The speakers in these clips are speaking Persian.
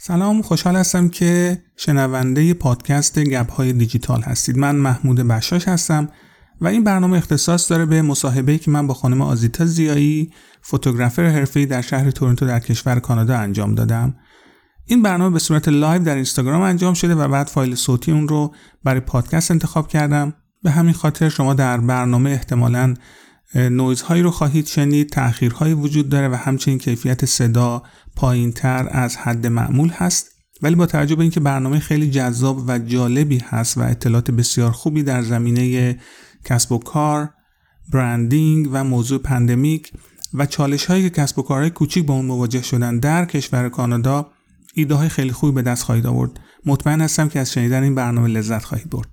سلام، خوشحال هستم که شنونده پادکست گپ‌های دیجیتال هستید. من محمود بشاش هستم و این برنامه اختصاص داره به مصاحبه‌ای که من با خانم آزیتا ضیایی، فوتوگرافر حرفه‌ای در شهر تورنتو در کشور کانادا انجام دادم. این برنامه به صورت لایو در اینستاگرام انجام شده و بعد فایل صوتی اون رو برای پادکست انتخاب کردم. به همین خاطر شما در برنامه احتمالاً نویزهایی رو خواهید شنید، تأخیرهایی وجود داره و همچنین کیفیت صدا پایین‌تر از حد معمول هست، ولی با توجه به اینکه برنامه خیلی جذاب و جالبی هست و اطلاعات بسیار خوبی در زمینه کسب و کار، برندینگ و موضوع پندمیک و چالش‌هایی که کسب و کارهای کوچیک با اون مواجه شدن در کشور کانادا، ایده‌های خیلی خوبی به دست خواهید آورد. مطمئن هستم که از شنیدن این برنامه لذت خواهید برد.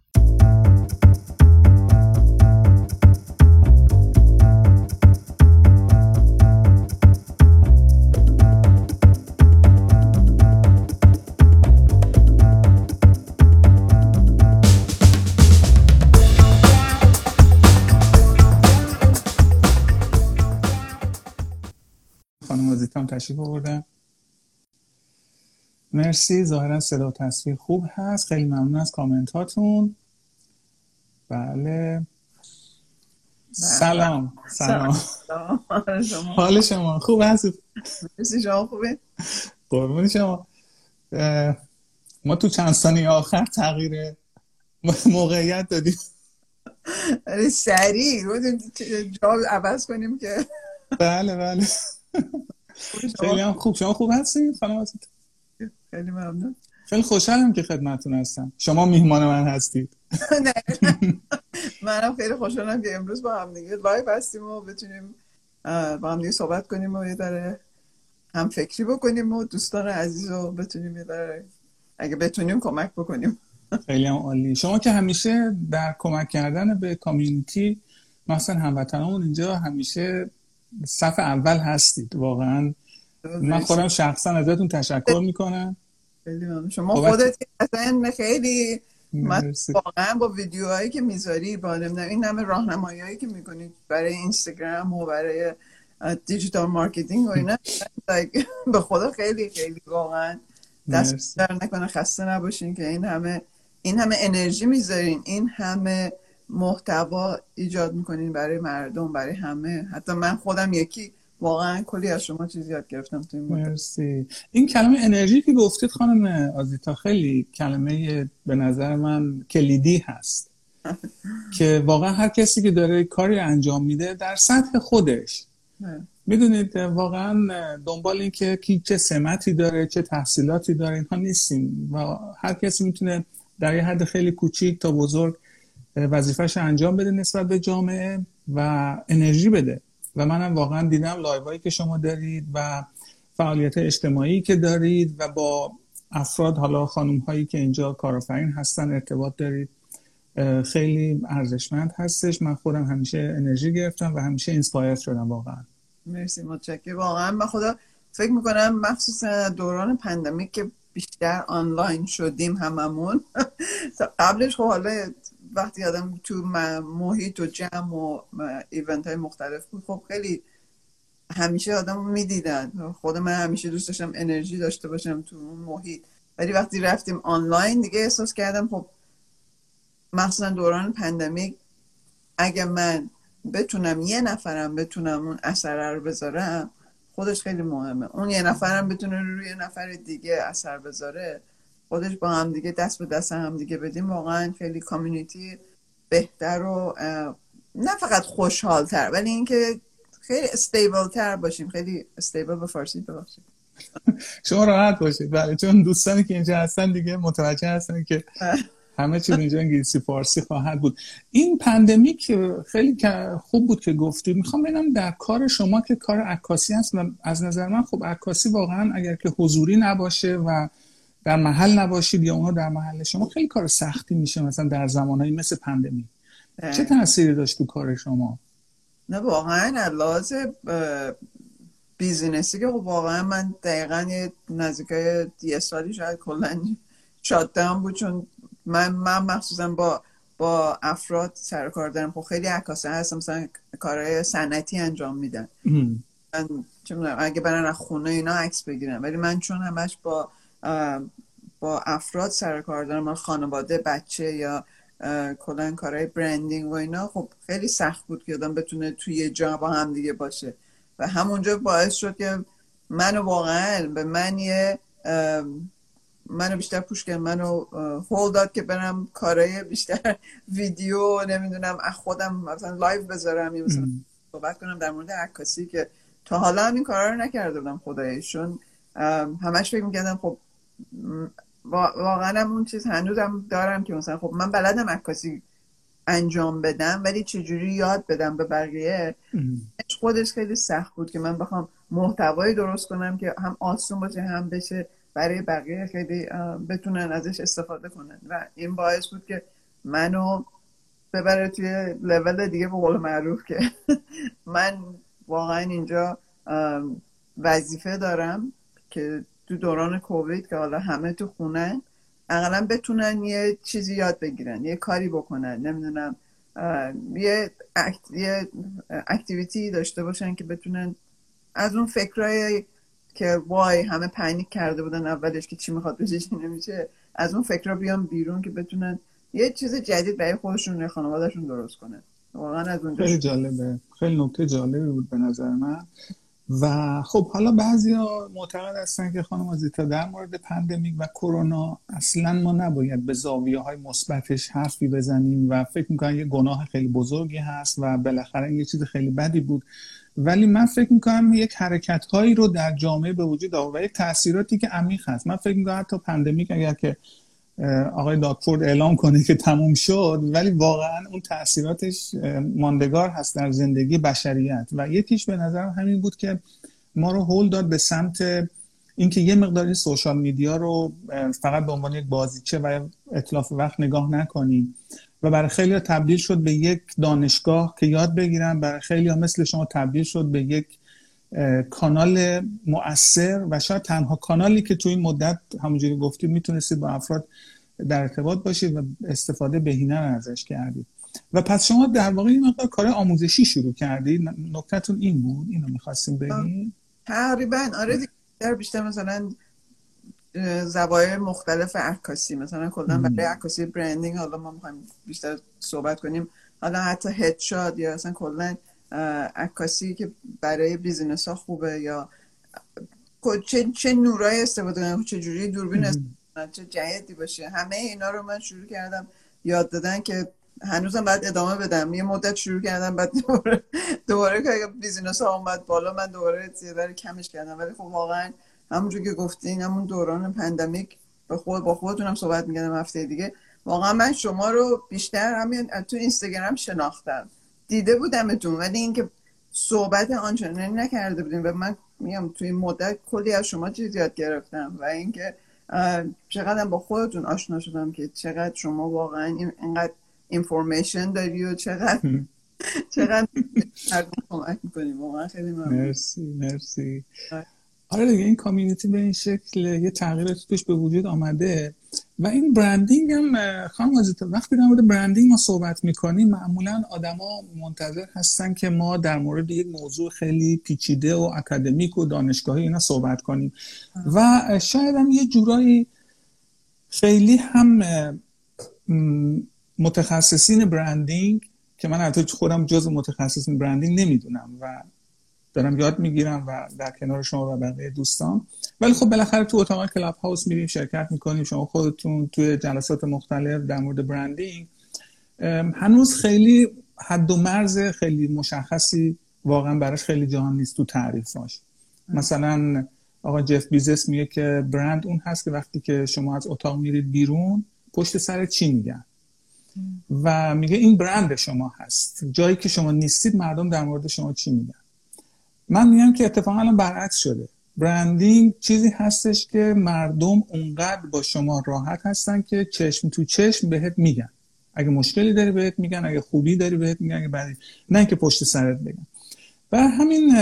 تشریف آوردن. مرسی، ظاهرا صدا و تصویر خوب هست. خیلی ممنون از کامنت هاتون. بله. سلام. حال شما خوب هست؟ مرسی، شما خوبه؟ قربون شما. ما تو چند ثانیه آخر تغییر موقعیت دادیم. آره سریع جواب عوض کنیم که بله. خیلی هم خوب. شما خوب هستین خانم آزیتا؟ خیلی ممنون. خیلی خوشحالم که خدمتتون هستم. شما میهمان من هستید. نه منم خیلی خوشحالم که امروز با هم دیگه لایو هستیم و بتونیم با هم دیگه صحبت کنیم و یه ذره هم فکری بکنیم و دوستان عزیز رو بتونیم یه ذره اگه بتونیم کمک بکنیم. خیلی هم عالی. شما که همیشه در کمک کردن به کامیونیتی، مثلا هموطنامون اینجا، همیشه صف اول هستید. واقعا من خودم شخصا ازتون تشکر میکنم. خیلی ممنون. شما خودت اصلا خیلی واقعا با ویدیوهایی که میذاری، با این همه راهنمایی‌هایی که میکنید برای اینستاگرام و برای دیجیتال مارکتینگ و اینا، به خدا خیلی خیلی واقعا دست در نکنه. خسته نباشین که این همه انرژی میذارین، این همه محتوا ایجاد میکنین برای مردم، برای همه. حتی من خودم یکی واقعا کلی از شما چیز یاد گرفتم تو این مورد. مرسی. این کلمه انرژی که گفتید خانم آزیتا، خیلی کلمه به نظر من کلیدی هست که واقعا هر کسی که داره کاری انجام میده در سطح خودش، میدونید، واقعا دنبال این که کی چه سمتی داره، چه تحصیلاتی داره، اینها نیستیم و هر کسی میتونه در یه حد خیلی کوچیک تا بزرگ وظیفه‌اش انجام بده نسبت به جامعه و انرژی بده. و منم واقعا دیدم لایوایی که شما دارید و فعالیت اجتماعی که دارید و با افراد، حالا خانم‌هایی که اینجا کارآفرین هستن ارتباط دارید، خیلی ارزشمند هستش. من خودم همیشه انرژی گرفتم و همیشه اینسپایر شدم واقعا. مرسی، متشکرم. واقعا من خدا فکر می‌کنم مخصوصا دوران پاندمی که بیشتر آنلاین شدیم هممون. قبلش حالا وقتی آدم تو محیط و جمع و ایونت های مختلف بود، خب خیلی همیشه آدم رو میدیدن. خود من همیشه دوست داشتم انرژی داشته باشم تو محیط، ولی وقتی رفتیم آنلاین دیگه احساس کردم، خب مخصوصا دوران پندمیک، اگه من بتونم یه نفرم بتونم اون اثر رو بذارم، خودش خیلی مهمه. اون یه نفرم بتونه روی یه نفر دیگه اثر بذاره، خودش با هم دیگه دست به دست هم دیگه بدیم، واقعا خیلی کامیونیتی بهتر و نه فقط خوشحال‌تر، ولی اینکه خیلی استیبل‌تر باشیم. خیلی استیبل به فارسی ببخشید. شما راحت باشید. بله، چون دوستانی که اینجا هستن دیگه متوجه هستن که همه چیز اینجا انگلیسی فارسی خواهد بود. این پاندمیک خیلی خوب بود که گفتی. میخوام ببینم در کار شما که کار عکاسی هست، از نظر من خب عکاسی واقعا اگر که حضوری نباشه و در محل نباشید یا اونا در محل شما، خیلی کار سختی میشه. مثلا در زمانهایی مثل پاندمی چه تأثیری داشت تو کار شما؟ نه واقعا علاوه بیزینسی که واقعا من دقیقا نزدیکای 10 سالی شاید کلا شاتم بود، چون من مخصوصا با افراد سر کار دارم. خب خیلی عکاسا هستم، مثلا کارهای صنعتی انجام میدن. من چه میدونم اگه برن از خونه اینا عکس بگیرن، ولی من چون همش با با افراد سر کار دارم، من خانواده، بچه یا کلا کارهای برندینگ و اینا، خب خیلی سخت بود که آدم بتونه توی یه جا با هم دیگه باشه و همونجا باعث شد که منو واقعا به من یه منو بیشتر پوش کرد، منو هول داد که برم کارهای بیشتر ویدیو نمیدونم از خودم مثلا لایو بذارم، یا مثلا صحبت کنم در مورد عکاسی که تا حالا هم این کارا رو نکرده بودم خدایشون. همش فکر می‌کردم خب واقعا هم اون چیز هنوزم دارم که مثلا خب من بلدم عکاسی انجام بدم ولی چجوری یاد بدم به بقیه خودش خیلی سخت بود که من بخوام محتوایی درست کنم که هم آسون باشه هم بشه برای بقیه خیلی بتونن ازش استفاده کنن و این باعث بود که منو ببره توی لول دیگه، به قول معروف که من واقعا اینجا وظیفه دارم که تو دوران کووید که حالا همه تو خونه اقلا بتونن یه چیزی یاد بگیرن، یه کاری بکنن، نمیدونم یه اکتیویتی داشته باشن که بتونن از اون فکرای که وای همه پنیک کرده بودن اولش که چی میخواد بشه چی نمیشه، از اون فکرها بیان بیرون که بتونن یه چیز جدید برای خودشون و خانوادهشون درست کنن. واقعا از اونجا خیلی جالبه، خیلی نکته جالبی بود به نظر من. و خب حالا بعضیا معتقد هستن که خانم آزیتا در مورد پاندمیک و کرونا اصلا ما نباید به زاویه‌های مثبتش حرفی بزنیم و فکر می‌کنم یه گناه خیلی بزرگی هست و بالاخره یه چیز خیلی بدی بود، ولی من فکر می‌کنم یک حرکت‌هایی رو در جامعه به وجود آورد و یک تأثیراتی که عمیق هست. من فکر می‌کنم حتی پاندمیک اگر که آقای دادفورد اعلام کنه که تموم شد، ولی واقعا اون تأثیراتش ماندگار هست در زندگی بشریت. و یکیش به نظر همین بود که ما رو هول داد به سمت اینکه یه مقداری سوشال میدیا رو فقط به عنوان یک بازیچه و اتلاف وقت نگاه نکنیم و برای خیلی‌ها تبدیل شد به یک دانشگاه که یاد بگیرن، برای خیلی‌ها مثل شما تبدیل شد به یک کانال مؤثر و شاید تنها کانالی که توی این مدت همونجوری گفتید میتونستید با افراد در ارتباط باشید و استفاده بهینه ازش کردید. و پس شما در واقع این مقدار کار آموزشی شروع کردید، نکته‌تون این بود، اینو می‌خواستیم بگید؟ تقریباً آره دیگه، بیشتر مثلا زوایای مختلف عکاسی، مثلا کلاً برای عکاسی برندینگ حالا ما می‌خوایم بیشتر صحبت کنیم، حالا حتی هدشات یا مثلا کلاً عکاسی که برای بیزینس ها خوبه یا چه نورایی استفاده کنم، چه جوری دوربین استفاده کنم، چه جهتی باشه، همه اینا رو من شروع کردم یاد دادن که هنوزم باید ادامه بدم. یه مدت شروع کردم بعد دوباره که بیزینس ها اومد بالا من دوباره زیادتر کمش کردم، ولی خب واقعا همونجور که گفتین همون دوران پاندمیک با خودتونم صحبت می‌کردم هفته دیگه، واقعا من شما رو بیشتر همین تو اینستاگرام شناختم، دیده بودمتون ولی اینکه صحبت آنچنانی نکرده بودیم و من میگم توی مدت کلی از شما چیز یاد گرفتم و اینکه چقدرم با خودتون آشنا شدم که چقدر شما واقعا اینقدر اینفورمیشن داری و چقدر کمک می‌کنیم. واقعا خیلی ممنون. مرسی. آره دیگه این کامیونیتی به این شکل یه تغییراتی توش به وجود آمده و این برندینگ هم خانم آزیتا وقتی در مورد برندینگ ما صحبت میکنیم معمولا آدما منتظر هستن که ما در مورد یک موضوع خیلی پیچیده و اکادمیک و دانشگاهی اینا صحبت کنیم و شاید هم یه جورایی خیلی هم متخصصین برندینگ که من البته خودم جزو متخصصین برندینگ نمیدونم و دارم یاد میگیرم و در کنار شما و بقیه دوستان، ولی خب بالاخره تو اتاق کلاب هاوس میریم شرکت میکنیم، شما خودتون توی جلسات مختلف در مورد برندینگ هنوز خیلی حد و مرز خیلی مشخصی واقعا براش خیلی جهان نیست تو تعریفاش. مثلا آقا جف بیزوس میگه که برند اون هست که وقتی که شما از اتاق میرید بیرون پشت سر چی میگن و میگه این برند شما هست، جایی که شما نیستید مردم در مورد شما چی میگن. من میگم که اتفاقا الان برعکس شده، برندینگ چیزی هستش که مردم اونقدر با شما راحت هستن که چشم تو چشم بهت میگن، اگه مشکلی داری بهت میگن، اگه خوبی داری بهت میگن، اگه بدی نه اینکه پشت سرت بگن. برای همین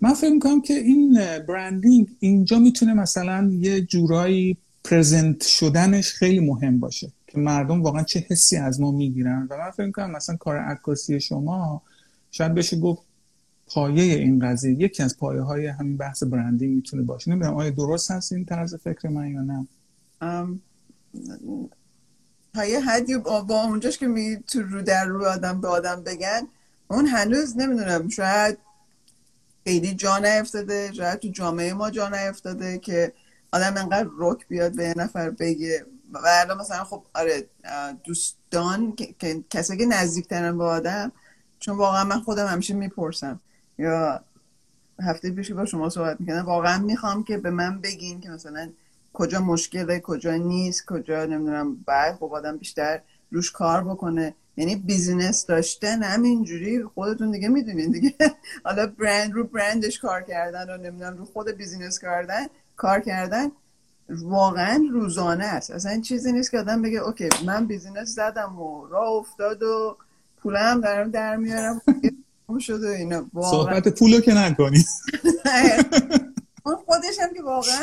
من فکر میکنم که این برندینگ اینجا میتونه مثلا یه جورایی پرزنت شدنش خیلی مهم باشه که مردم واقعا چه حسی از ما میگیرن و من فکر میکنم مثلا کار عکاسی شما شاید بشه گفت پایه این قضیه، یکی از پایه های همین بحث برندینگ میتونه باشه. نمیدونم آیا درست هست این طرز فکر من یا نه؟ تا یه حدی با اونجاش که می تو رو در رو آدم به آدم بگن، اون هنوز نمیدونم، شاید خیلی جا نیفتاده، شاید تو جامعه ما جا نیفتاده که آدم انقدر رک بیاد به یه نفر بگه. و الان مثلا خب آره، دوستان کسی که نزدیکترن به آدم، چون واقعا من خودم همیشه میپرسم، یا هفته پیش که با شما صحبت میکنم، واقعا میخوام که به من بگین که مثلا کجا مشکله، کجا نیست، کجا نمیدونم باید خب آدم بیشتر روش کار بکنه. یعنی بیزینس داشتن همینجوری، خودتون دیگه میدونین دیگه، حالا برند رو برندش کار کردن و نمیدونم رو خود بیزینس کردن کار کردن واقعا روزانه است. اصلا چیزی نیست که آدم بگه اوکی من بیزینس زدم و راه افتاد و پولم دارم در میارم شد و اینا. صحبت پولو که نکنی. اون خودش هم که واقعا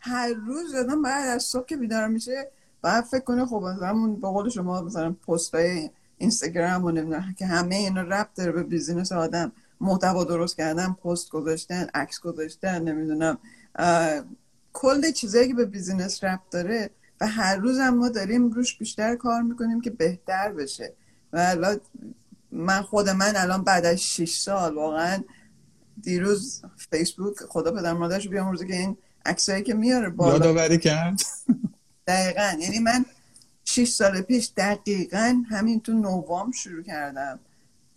هر روز آدم باید از صبح که بیدار میشه باید فکر کنه، خب همون به قول شما مثلا پستای اینستاگرام و نمیدونم که همه اینا ربط داره به بیزینس آدم، محتوا درست کردن، پست گذاشتن، عکس گذاشتن، نمیدونم کل چیزایی که به بیزینس ربط داره. و هر روز هم ما داریم روش بیشتر کار میکنیم که بهتر بشه. و من الان بعد از 6 سال واقعا، دیروز فیسبوک خدا پدر مادرشو بیامرزه که این عکسایی که میاره بالا یادآوری کرد. دقیقاً، یعنی من 6 سال پیش دقیقاً همین تو نوامبر شروع کردم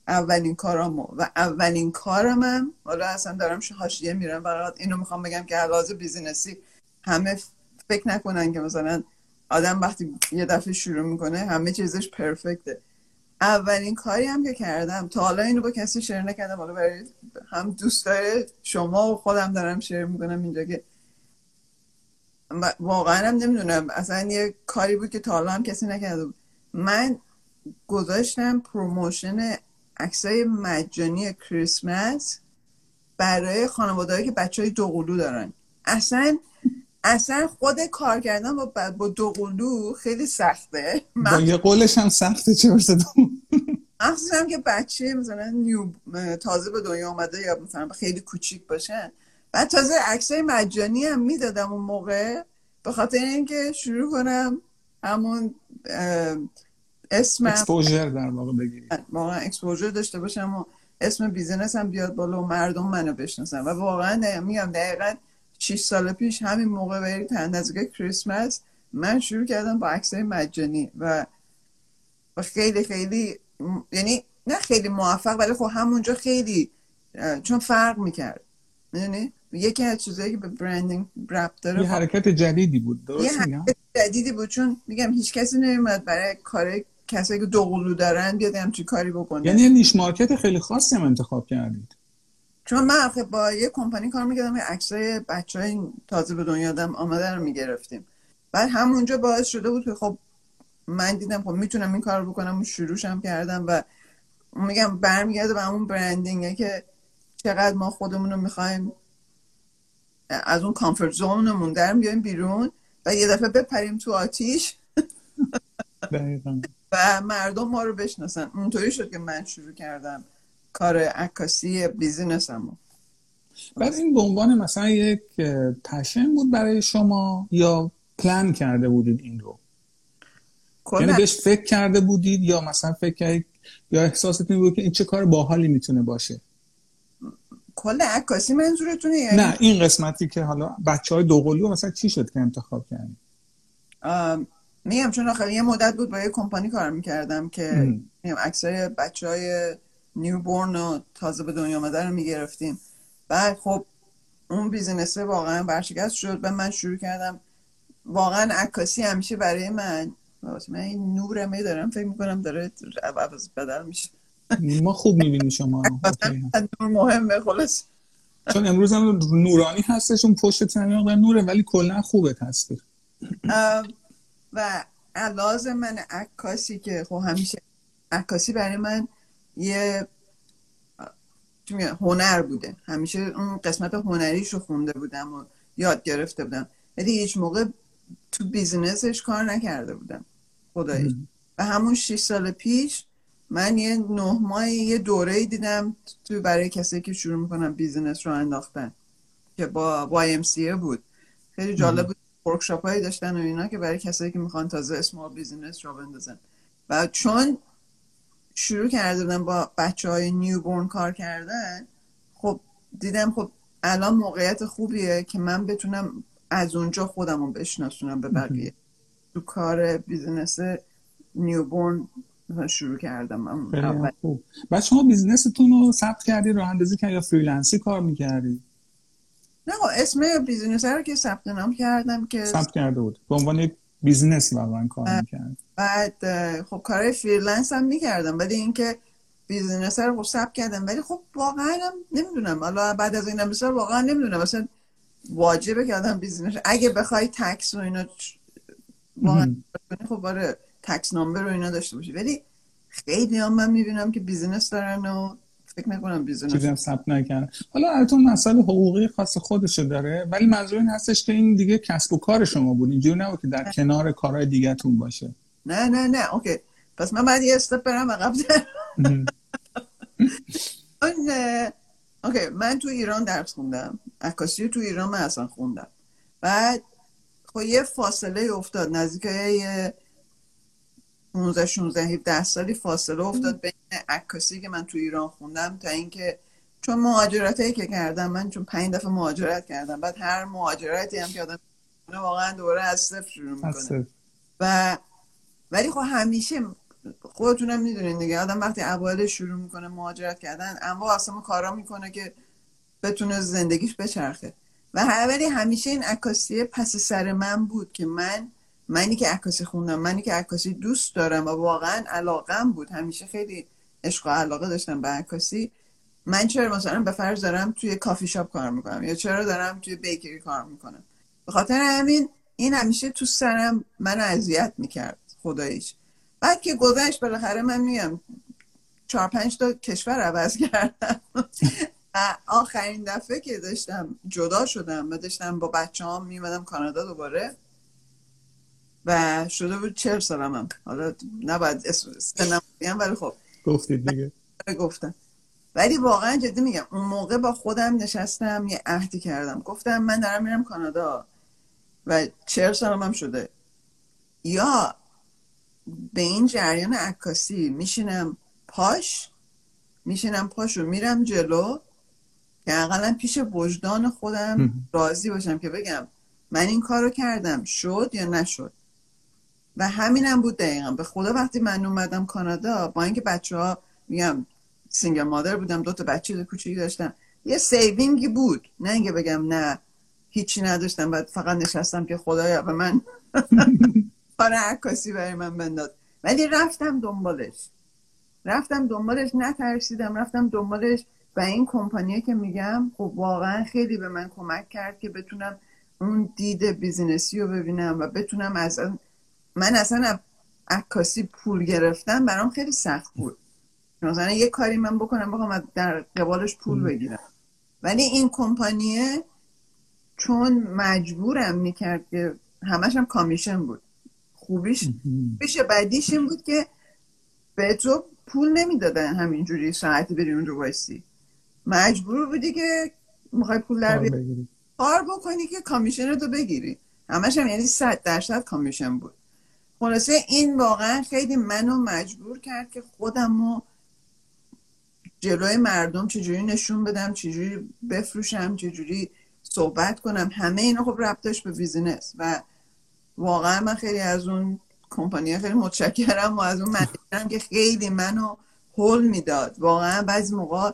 اولین کارامو. و اولین کارمم، حالا اصلا دارم حاشیه میرم، فقط اینو میخوام بگم که علاوه بیزینسی همه فکر نکنن که مثلا آدم وقتی یه دفعه شروع میکنه همه چیزش پرفکته. اولین کاری هم که کردم، تا حالا اینو با کسی شیر نکردم، حالا برای هم دوستای شما و خودم دارم شیر میکنم اینجا، که واقعا هم نمیدونم، اصلا یه کاری بود که تا حالا هم کسی نکرده بود. من گذاشتم پروموشن عکسای مجانی کریسمس برای خانواده‌ای که بچهای دوقلو دارن. اصلا خود کار کردن با دوقلو خیلی سخته. با یه قولش هم سخته، چه برسه مخصوصا که بچه مثلا تازه به دنیا آمده یا مثلا خیلی کوچیک باشن. بعد تازه عکسای مجانی هم میدادم اون موقع، به خاطر اینکه شروع کنم همون اسم اکسپوژر در واقع بگیریم، واقعا اکسپوژر داشته باشم و اسم بیزینس هم بیاد بالا و مردم منو بشناسن. و واقعا میگم دقیقاً 6 سال پیش همین موقع برای تنزگاه کریسمس من شروع کردم با عکسای مجانی و خیلی خیلی، یعنی نه خیلی موفق، ولی خب همونجا خیلی، چون فرق میکرد، یعنی یکی از چیزایی که به برندینگ ربط داره، یه حرکت جدیدی بود. درست میگم؟ یه حرکت جدیدی بود، چون میگم هیچ کسی نمیاد برای کار کسایی که دوقلو دارن بیاد همچین کاری بکنه. یعنی یه نیش مارکت خیلی خاصی هم انتخاب کردید. چون من با یه کمپانی کار میکردم که عکسای بچهای تازه به دنیا آمده رو میگرفتیم. بعد همونجا باعث شده بود که خب من دیدم خب میتونم این کار رو بکنم و شروعشم کردم. و میگم برمیگرده به همون برندینگه که چقدر ما خودمون رو میخوایم از اون کامفورت زونمون در بیایم بیرون و یه دفعه بپریم تو آتیش و مردم ما رو بشناسن. اونطوری شد که من شروع کردم کار عکاسی بیزینسمو. بعد این به عنوان مثلا یک پشن بود برای شما یا پلان کرده بودید این رو؟ یعنی بهش فکر کرده بودید یا مثلا فکر کردید یا احساستون بود که این چه کار باحالی میتونه باشه؟ کل عکاسی منظورتونه؟ یعنی نه این قسمتی که حالا بچهای دوقلو مثلا چی شد که انتخاب کردید؟ میگم چون آخر یه مدت بود با یه کمپانی کار میکردم که میگم اکثر بچهای نیوبورن و تازه به دنیا آمده رو میگرفتیم. بعد خب اون بیزینسه واقعا برشکست شد و من شروع کردم. واقعا عکاسی همیشه برای من این نورم دارم فکر میکنم داره عوض بدل میشه. ما خوب میبینیم شما نور مهمه خلاص، چون امروز هم نورانی هستش، اون پشت تنیاق و نوره، ولی کلا خوبت هستی. و علاوه من عکاسی که خب همیشه عکاسی برای من یه هنر بوده، همیشه اون قسمت هنریشو خونده بودم و یاد گرفته بودم، ولی هیچ موقع تو بیزینسش کار نکرده بودم خداییش. و همون 6 سال پیش من یه 9 ماه یه دوره دیدم تو برای کسی که شروع میکنم بیزینس رو انداختن که با YMCA بود. خیلی جالب بود. ورکشاپ هایی داشتن و اینا که برای کسایی که میخوان تازه اسمال بیزینس رو بندازن. و چون شروع کرده بودم با بچهای نیوبورن کار کردن، خب دیدم خب الان موقعیت خوبیه که من بتونم از اونجا خودم رو بشناسونم به بقیه. تو کار بیزینس نیوبورن شروع کردم من. بعد شما بیزینستون رو ثبت کردی، راه اندازی کردی یا فریلنسی کار میکردی؟ نه اسم بیزینس رو که ثبت نام کردم که ثبت کرده بود به عنوان یک بیزینس واقعا کار میکردم. بعد خب کار فریلنس هم میکردم، ولی اینکه بیزینس رو ثبت کردم، ولی خب واقعا نمیدونم، حالا بعد از این مثال واقعا نمیدونم مثلا واجبه که آدم بیزینس اگه بخوای تکس و اینا واقعا خب باره تکس نامبر رو اینا داشته باشی، ولی خیلی هم من میبینم که بیزینس دارن و فکر نکنم بیزینس چیزی هم ثبت نکردن. حالا البته مسئله حقوقی خاص خودشه داره، ولی منظور این هستش که این دیگه کسب و کار شما بود، اینجوری نبود که در نه. کنار کارهای دیگه‌تون باشه. نه نه نه اوکی، پس من بعد یه استپ برم عقب. اوکی من تو ایران درس خوندم، عکاسی تو ایران من اصلا خوندم، بعد خب یه فاصله افتاد نزدیکای 15-17 سالی فاصله افتاد بین عکاسی که من تو ایران خوندم تا اینکه چون مهاجرتایی که کردم، من چون 5 دفعه مهاجرت کردم، بعد هر مهاجرتی هم که آدم واقعا دوباره از صفر شروع میکنه و ولی خب همیشه خودتونم میدونین دیگه، آدم وقتی اوایل شروع میکنه مهاجرت کردن انواع اصلا کارا میکنه که بتونه زندگیش بچرخه و ولی همیشه این عکاسی پس سر من بود که منی که عکاسی خوندم، منی که عکاسی دوست دارم و واقعا علاقم بود، همیشه خیلی عشق و علاقه داشتم به عکاسی، من چرا مثلا به فرض دارم توی کافی شاپ کار میکنم یا چرا دارم توی بیکری کار میکنم، به خاطر همین این همیشه تو سرم منو اذیت میکرد خداییش. بعد که گذشت بالاخره من میگم 4-5 تا کشور عوض کردم آخرین دفعه که داشتم جدا شدم و داشتم با بچه‌هام میومدم کانادا دوباره و شده بود 40 سالمم، حالا نباید اسم نمیگم ولی خب گفتید دیگه گفتم، ولی واقعا جدی میگم اون موقع با خودم نشستم یه عهدی کردم، گفتم من دارم میرم کانادا و 40 سالمم شده، یا به این جریان عکاسی میشینم پاش و میرم جلو که اقلا پیش وجدان خودم راضی باشم که بگم من این کارو کردم، شد یا نشد. و همینم بود دقیقا. به خدا وقتی من اومدم کانادا، با اینکه بچه‌ها میگم سینگل مادر بودم، 2 تا بچه کوچیک داشتم، یه سیوینگی بود، نه اینکه بگم نه هیچی نداشتم بعد فقط نشستم که خدایا به من کار عکاسی برای من بنداز، ولی رفتم دنبالش، نترسیدم، رفتم دنبالش و این کمپانیه که میگم خب واقعا خیلی به من کمک کرد که بتونم اون دید بیزینسی رو ببینم و بتونم از من اصلا عکاسی پول گرفتم برام خیلی سخت بود، مثلا یه کاری من بخوام در قبالش پول بگیرم، ولی این کمپانیه چون مجبورم میکرد که همش هم کامیشن بود، خوبیش بدیش این بود که به تو پول نمیدادن همینجوری ساعتی بری اون رو وایسی، مجبور بودی که میخوای پول در بیاری کار بکنی که کامیشن رو تو بگیری، همش هم یعنی 100% کامیشن بود. خلاصه این واقعا خیلی منو مجبور کرد که خودمو جلوی مردم چجوری نشون بدم، چجوری بفروشم، چجوری صحبت کنم، همه اینا خب ربطش به بیزینس و واقعا من خیلی از اون کمپانی‌ها خیلی متشکرم و از اون منیجرم که خیلی منو هول میداد، واقعا بعضی موقع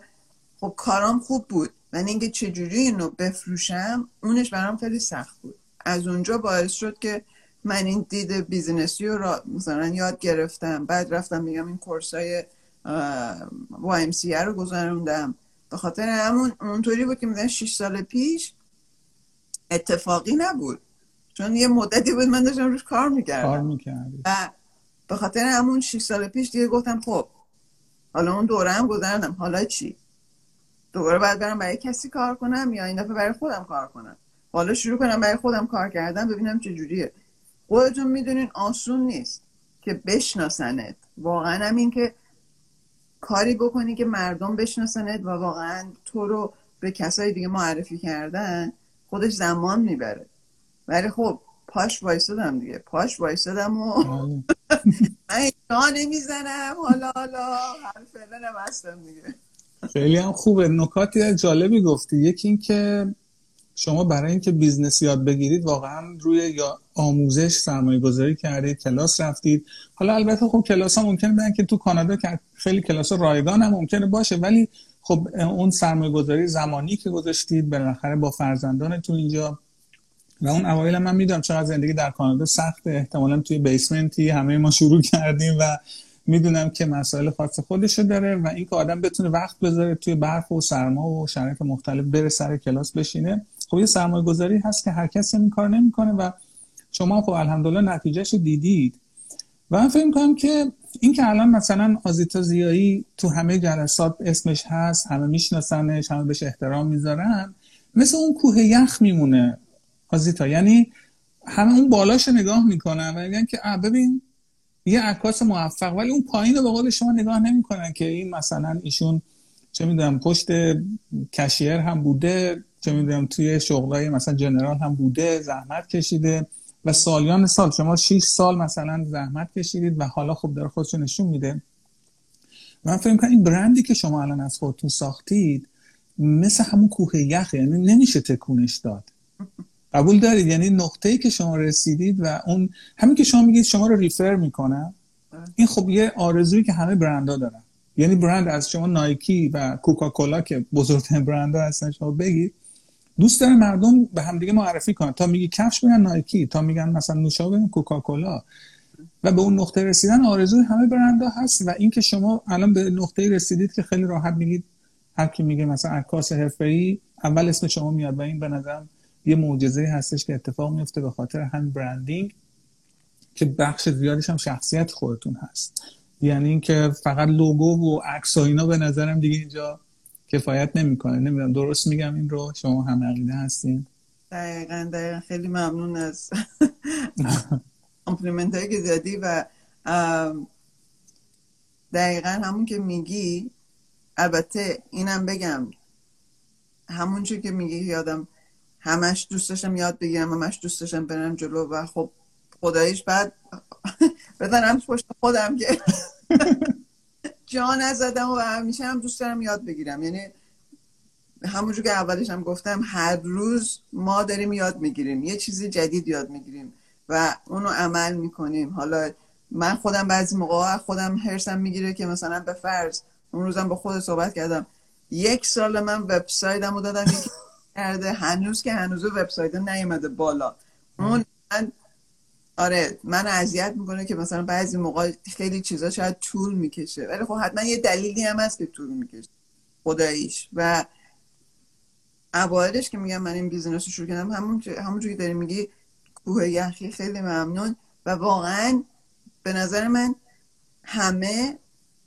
خب کارام خوب بود من اینکه چجوری اینو بفروشم اونش برام خیلی سخت بود، از اونجا باعث شد که من این دید بیزینسی رو مثلا یاد گرفتم، بعد رفتم میگم این کورسای YMCA رو گذروندم، به خاطر همون اونطوری بود که مثلا 6 سال پیش اتفاقی نبود چون یه مدتی بود من داشتم روش کار میکردم و به خاطر همون 6 سال پیش دیگه گفتم خب حالا اون دوره هم گذروندم، حالا چی؟ دوباره باید برم برای کسی کار کنم یا این دفعه برای خودم کار کنم؟ حالا شروع کنم برای خودم کار کردم ببینم چه جوریه. خودتون میدونین آسون نیست که بشناسنت، واقعا هم این که کاری بکنی که مردم بشناسنت و واقعا تو رو به کسای دیگه معرفی کردن خودش زمان میبره. ولی خب پاش وایسادم دیگه، پاش وایسادم و من جا نمیزنم، حالا فعلا نبستم دیگه. خیلی هم خوبه. نکاتی جالبی گفتی. یکی این که شما برای اینکه بیزنس یاد بگیرید واقعا روی یا آموزش سرمایه گذاری کردید، کلاس رفتید. حالا البته خب کلاس ها ممکنه بدن که تو کانادا که خیلی کلاس رایگان هم ممکنه باشه، ولی خب اون سرمایه گذاری زمانی که گذاشتید بالاخره با فرزندانتون اینجا و اون اوایل من میدونم چقدر زندگی در کانادا سخته، احتمالاً توی بیسمنتی همه ما شروع کردیم و میدونم که مسائل خاص خودشو داره و این که آدم بتونه وقت بذاره توی برف و سرما و شرایط مختلف بره سر کلاس بشینه، خب یه سرمایه گذاری هست که هر کسی این کار نمیکنه و شما خب الحمدلله نتیجهشو دیدید. و من فکر میکنم که این که الان مثلا آزیتا ضیایی تو همه جلسات اسمش هست، همه میشناسنش، همه بهش احترام میذارن، مثل اون کوه یخ میمونه آزیتا، یعنی همه اون بالاشو نگاه میکنن و میگن که ببین یه عکاس موفق، ولی اون پایین رو به قول شما نگاه نمیکنن که این مثلا ایشون چه میدونم پشت کشیر هم بوده، چه میدونم توی شغلای مثلا جنرال هم بوده، زحمت کشیده و سالیان سال، شما 6 سال مثلا زحمت کشیدید و حالا خب داره خودشو نشون میده. من فکر می‌کنم این برندی که شما الان از خودتون ساختید مثل همون کوه یخ، یعنی نمیشه تکونش داد. قبول دارید؟ یعنی نقطه‌ای که شما رسیدید و اون همین که شما میگید شما رو ریفر میکنن، این خب یه آرزویی که همه برندها دارن. یعنی برند از شما نایکی و کوکاکولا که بزرگترین برندها هستن شما بگید، دوست داره مردم به هم دیگه معرفی کنن، تا میگی کفش میگن نایکی، تا میگن مثلا نوشابه میگن کوکاکولا و به اون نقطه رسیدن آرزوی همه برندها هست و این که شما الان به نقطه‌ای رسیدید که خیلی راحت میگید هر کی میگه مثلا عکاس حرفه‌ای اول اسم شما میاد و این به نظرم یه معجزه هستش که اتفاق میفته به خاطر هم برندینگ که بخش زیادش هم شخصیت خودتون هست. یعنی اینکه فقط لوگو و عکس و اینا به نظرم دیگه اینجا کفایت نمیکنه. نمیدونم درست میگم این رو؟ شما هم عقیده هستین؟ دقیقاً. خیلی ممنون از کامپلیمنت هایی که زدی و دقیقاً همون که میگی. البته اینم بگم همون چی که میگی یادم همش دوست داشتم یاد بگیرم، همش دوست داشتم برم جلو و خب خداییش بعد بدنم پشت خودم که جان نزدم و همیشه هم دوست دارم یاد بگیرم. یعنی همونجور که اولش هم گفتم هر روز ما داریم یاد میگیریم، یه چیزی جدید یاد میگیریم و اونو عمل میکنیم. حالا من خودم بعضی موقعا خودم هرسم میگیره که مثلا به فرض اون روزم با خود صحبت کردم، یک سال من وبسایتمو دادم کرده، هنوز که هنوز وبسایت نیومده بالا. اون آره من اذیت میکنه که مثلا بعضی موقع خیلی چیزا شاید طول میکشه، ولی خب حتما یه دلیلی هم هست که طول میکشه خداییش. و اوایلش که میگم من این بیزینس رو شروع کردم همونجوری داری میگی کوه یخی. خیلی ممنون. و واقعا به نظر من همه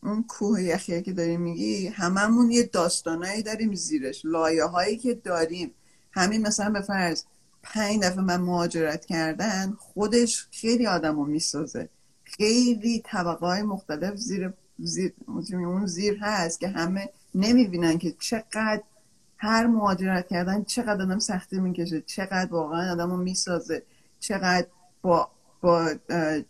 اون کوه یخی که داریم میگی هممون یه داستانایی داریم زیرش، لایه هایی که داریم. همین مثلا به فرض 5 دفعه من مهاجرت کردن خودش خیلی آدمو میسازه. خیلی طبقه های مختلف زیر اون زیر هست که همه نمیبینن که چقدر هر مهاجرت کردن چقدر آدم سختی میکشه، چقدر واقعا آدمو میسازه، چقدر با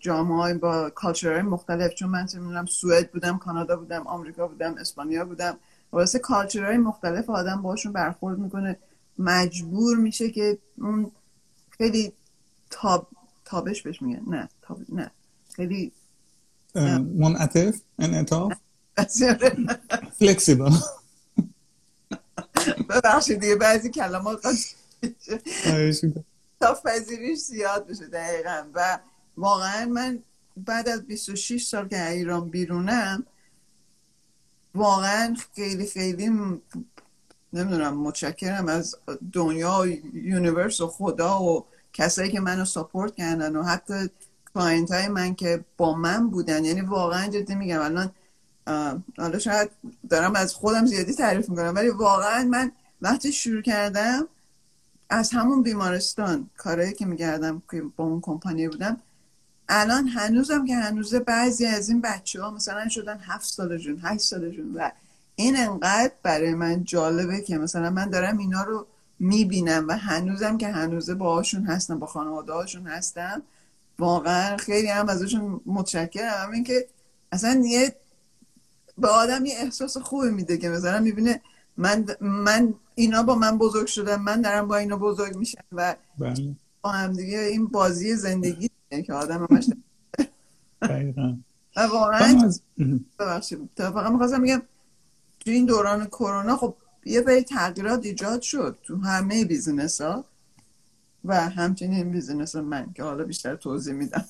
جامعه با کالچرهای مختلف. چون من میدونم سوئد بودم، کانادا بودم، آمریکا بودم، اسپانیا بودم، واسه کالچرهای مختلف آدم باشون برخورد میکنه، مجبور میشه که اون خیلی تابش بهش میگن، نه تاب نه خیلی منعطف، انعطاف، فلکسیبل. ببخشید دیگه بعضی کلمات تاب پذیریش زیاد بشه. دقیقاً. و واقعاً من بعد از 26 سال که ایران بیرونم واقعاً خیلی نمیدونم متشکرم از دنیا و یونیورس و خدا و کسایی که منو ساپورت کردن و حتی کلاینت های من که با من بودن. یعنی واقعا جدی میگم الان حالا شاید دارم از خودم زیادی تعریف میکنم، ولی واقعا من وقتی شروع کردم از همون بیمارستان کارهایی که میگردم که با اون کمپانی بودم الان هنوزم که هنوزه بعضی از این بچه‌ها مثلا شدن 7 سالشون 8 سالشون و این انقدر برای من جالبه که مثلا من دارم اینا رو میبینم و هنوزم که هنوزه باهاشون هستم، با خانواده هاشون هستم. واقعا خیلی هم ازشون متشکرم، همین که اصلا یه به آدم یه احساس خوبی میده که مثلا میبینه من اینا با من بزرگ شدم، من دارم با اینا بزرگ میشم و بله. با هم دیگه این بازی زندگی که آدم همش دقیقاً و واقعا ببخشید تا فقط می‌خواستم بگم تو این دوران کرونا خب یه بری تغییرات ایجاد شد تو همه بیزنس‌ها و همچنین بیزنس من که حالا بیشتر توضیح میدم.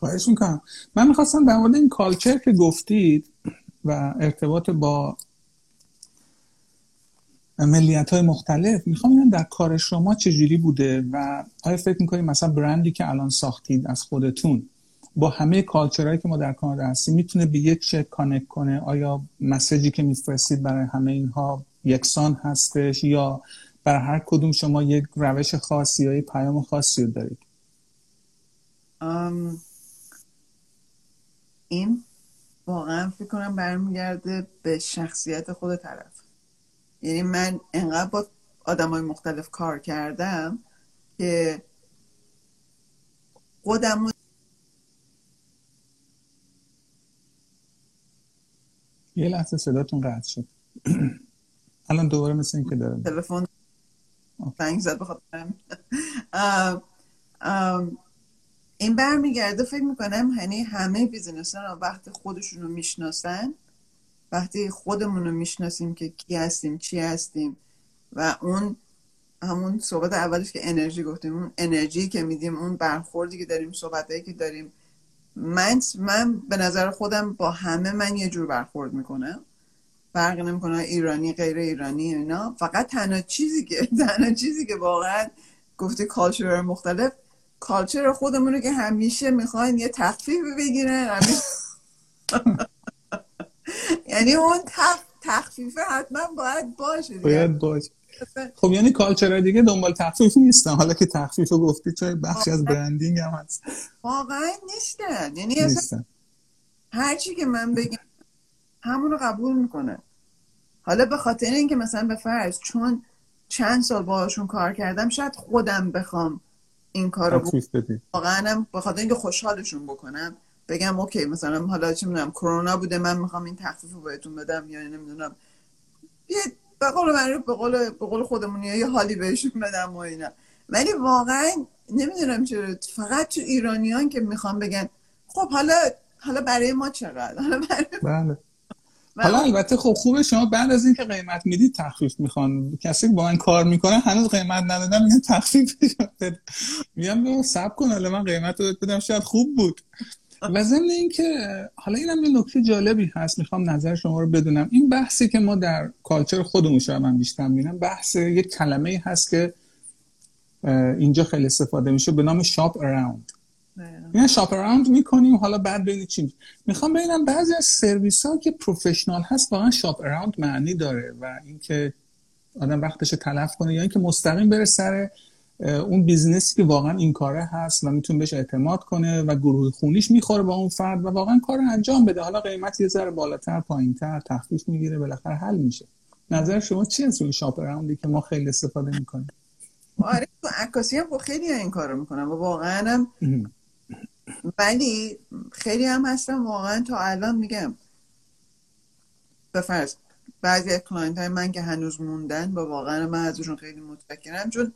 خواهش می‌کنم. من می‌خواستم در مورد این کالچر که گفتید و ارتباط با ملیت‌های مختلف میخوام ببینم در کار شما چجوری بوده و آیا فکر میکنید مثلا برندی که الان ساختید از خودتون با همه کالچرهایی که ما در کانادا هستیم میتونه به یک چیز کانکت کنه؟ آیا مسیجی که میفرستید برای همه اینها یکسان هستش یا برای هر کدوم شما یک روش خاصی یا یک پیام خاصی رو دارید؟ این واقعا فکر کنم برمیگرده به شخصیت خود طرف. یعنی من انقدر با آدمای مختلف کار کردم که خودمون یه لحظه صداتون قطع شد. الان دوباره مثل این که دارم تلفن زنگ زد بخاطرم. این برمیگرده فکر میکنم یعنی همه بیزینس‌ها وقتی خودشونو میشناسن، وقتی خودمون رو میشناسیم که کی هستیم چی هستیم و اون همون صحبت اولش که انرژی گفتیم، اون انرژی که میدیم، اون برخوردی که داریم، صحبتایی که داریم، من به نظر خودم با همه من یه جور برخورد میکنم، فرق نمیکنه ایرانی غیر ایرانی اینا. فقط تنها چیزی که واقعا گفتی کالچر مختلف، کالچر خودمونه که همیشه میخواین یه تخفیف بگیرن یعنی اون تخفیفه حتما باید باشه. خب یعنی کالچرهای دیگه دنبال تخفیف نیستن، حالا که تخفیفو گفتی چون بخشی از برندینگ هم هست. واقعا نیستن، یعنی اصلا هرچی که من بگم همونو قبول میکنه. حالا به خاطر اینکه مثلا به فرض چون چند سال باهاشون کار کردم شاید خودم بخوام این کارو بکنم، واقعا به خاطر اینکه خوشحالشون بکنم، بگم اوکی مثلا حالا چه میدونم کرونا بوده، من میخوام این تخفیفو بهتون بدم یا نمیدونم یه به قول خودمون یه حالی بهشون بدم و اینا. ولی واقعا نمیدونم چرا فقط تو ایرانیان که میخوام بگن خب حالا برای ما چقدر، حالا بله. حالا البته خب خوبه شما بعد از اینکه قیمت میدید تخفیف میخوان. کسی که با من کار میکنه هنوز قیمت ندادم میگن تخفیف بده، میگم صبر کن حالا من قیمت رو بدم شاید خوب بود. و ضمن این که حالا اینم یه نکته جالبی هست میخوام نظر شما رو بدونم، این بحثی که ما در کالچر خودمون شاید من بیشتر میبینم، بحث یک کلمه‌ای هست که اینجا خیلی استفاده میشه به نام شاپ اراوند. یعنی شاپ اراوند میکنیم حالا بعد ببینید چی. میخوام ببینم بعضی از سرویس‌ها که پروفشنال هست واقعا شاپ اراوند معنی داره و اینکه آدم وقتش رو تلف کنه یا اینکه مستقیم بره سر اون بیزنسی که واقعا این کاره هست و میتونه بهش اعتماد کنه و گروه خونیش میخوره با اون فرد و واقعا کار انجام بده. حالا قیمت یه ذره بالاتر پایینتر تخفیف میگیره، بالاخره حل میشه. نظر شما چیه از این شاپ اراوندی که ما خیلی استفاده میکنیم؟ آره تو عکاسی هم خیلی این کارو میکنن و واقعا هم ولی خیلی هم هستم واقعا تا الان میگم به فرض بعضی از کلاینت های من که هنوز موندن و واقعا من ازشون خیلی متشکرم چون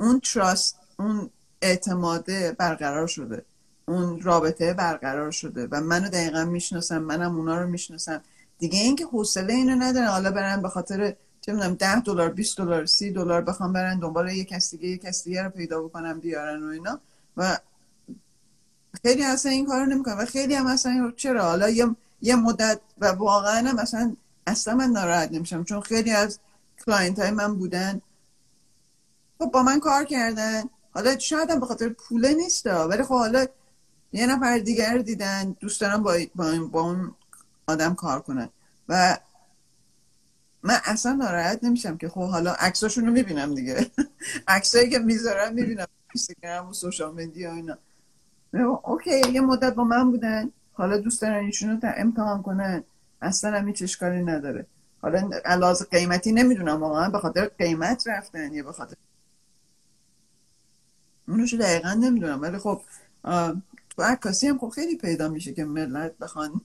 اون تراست، اون اعتماده برقرار شده، اون رابطه برقرار شده و منو دقیقا میشناسم، منم اونا رو میشناسم دیگه. اینکه حوصله اینو ندارن حالا برن به خاطر چه میدونم $10 $20 $30 بخوام برن دنبال یک کس دیگه رو پیدا بکنم بیارن و اینا و خیلی اصلا این کارو نمیکنن و خیلی هم اصلا چرا حالا یه مدت و واقعا هم اصلا من ناراحت نمیشم چون خیلی از کلاینت های من بودن خب با من کار کردن، حالا شاید هم به خاطر پوله نیست ولی خب حالا یه نفر دیگر رو دیدن دوست دارم با اون آدم کار کنن و من اصلا ناراحت نمیشم که خب حالا عکساشون رو میبینم دیگه عکسایی که میذارم میبینم اینستاگرام و سوشال مدیا اینا اوکی یه مدت با من بودن، حالا دوست دارن ایشونو امتحان کنن، اصلا هم هیچ اشکالی نداره. حالا علاوه قیمتی نمیدونم واقعا به خاطر قیمت رفتن یا به خاطر اونوش دقیقا نمیدونم، ولی خب تو عکاسی هم خب خیلی پیدا میشه که ملت بخوان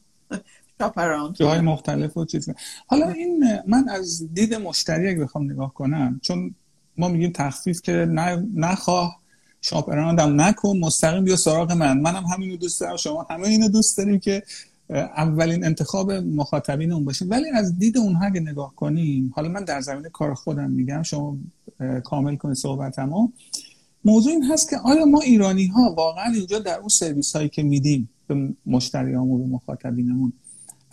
شاپران جاهای مختلف و چیز. حالا این من از دید مشتری اگه بخوام نگاه کنم، چون ما میگیم تخفیف که نخواه شاپراندم نکن، مستقیم بیا سراغ من، منم همینو دوست دارم، شما همه اینو دوست داریم که اولین انتخاب مخاطبین اون باشه. ولی از دید اونها اگه نگاه کنیم، حالا من در زمینه کار خودم میگم، شما کامل کنید صحبتمو، موضوع این هست که آیا ما ایرانی ها واقعا اینجا در اون سرویس هایی که میدیم به مشتریامون و مخاطبینمون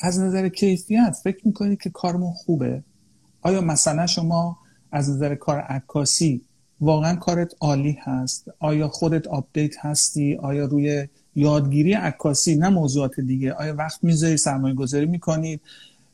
از نظر کیفیت فکر میکنید که کارمون خوبه؟ آیا مثلا شما از نظر کار عکاسی واقعا کارت عالی هست؟ آیا خودت آپدیت هستی؟ آیا روی یادگیری عکاسی نه موضوعات دیگه آیا وقت میذاری، سرمایه گذاری میکنید؟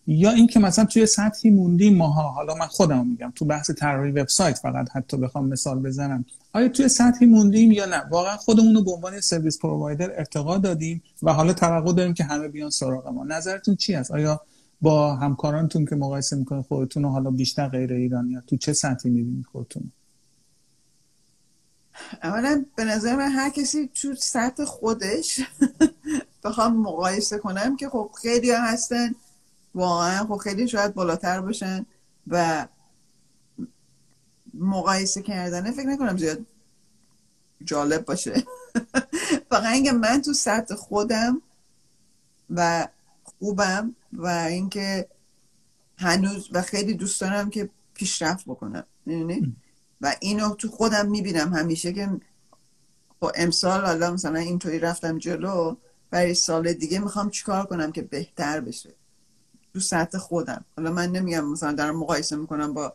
یا این که مثلا توی سطحی موندی ماها، حالا من خودم میگم تو بحث طراحی وبسایت فقط حتی بخوام مثال بزنم، آیا توی سطحی موندیم یا نه واقعا خودمون رو به عنوان سرویس پرووایدر ارتقا دادیم و حالا توقع داریم که همه بیان سراغ ما؟ نظرتون چی است؟ آیا با همکارانتون که مقایسه میکنید خودتون رو، حالا بیشتر غیر ایرانی‌ها، تو چه سطحی میبینید خودتون؟ اولا به نظر من هر کسی تو سطح خودش بخوام مقایسه کنم که خب خیلی هستن واقعا خب خیلی شاید بالاتر باشن و مقایسه کردنه فکر نکنم زیاد جالب باشه. فقط اینکه من تو سطح خودم و خوبم و اینکه هنوز و خیلی دوست دارم که پیشرفت بکنم، میدونی؟ و اینو تو خودم میبینم همیشه که با امسال حالا مثلا اینطوری رفتم جلو، برای سال دیگه میخوام چیکار کنم که بهتر بشه تو سطح خودم. حالا من نمیگم مثلا دارم مقایسه میکنم با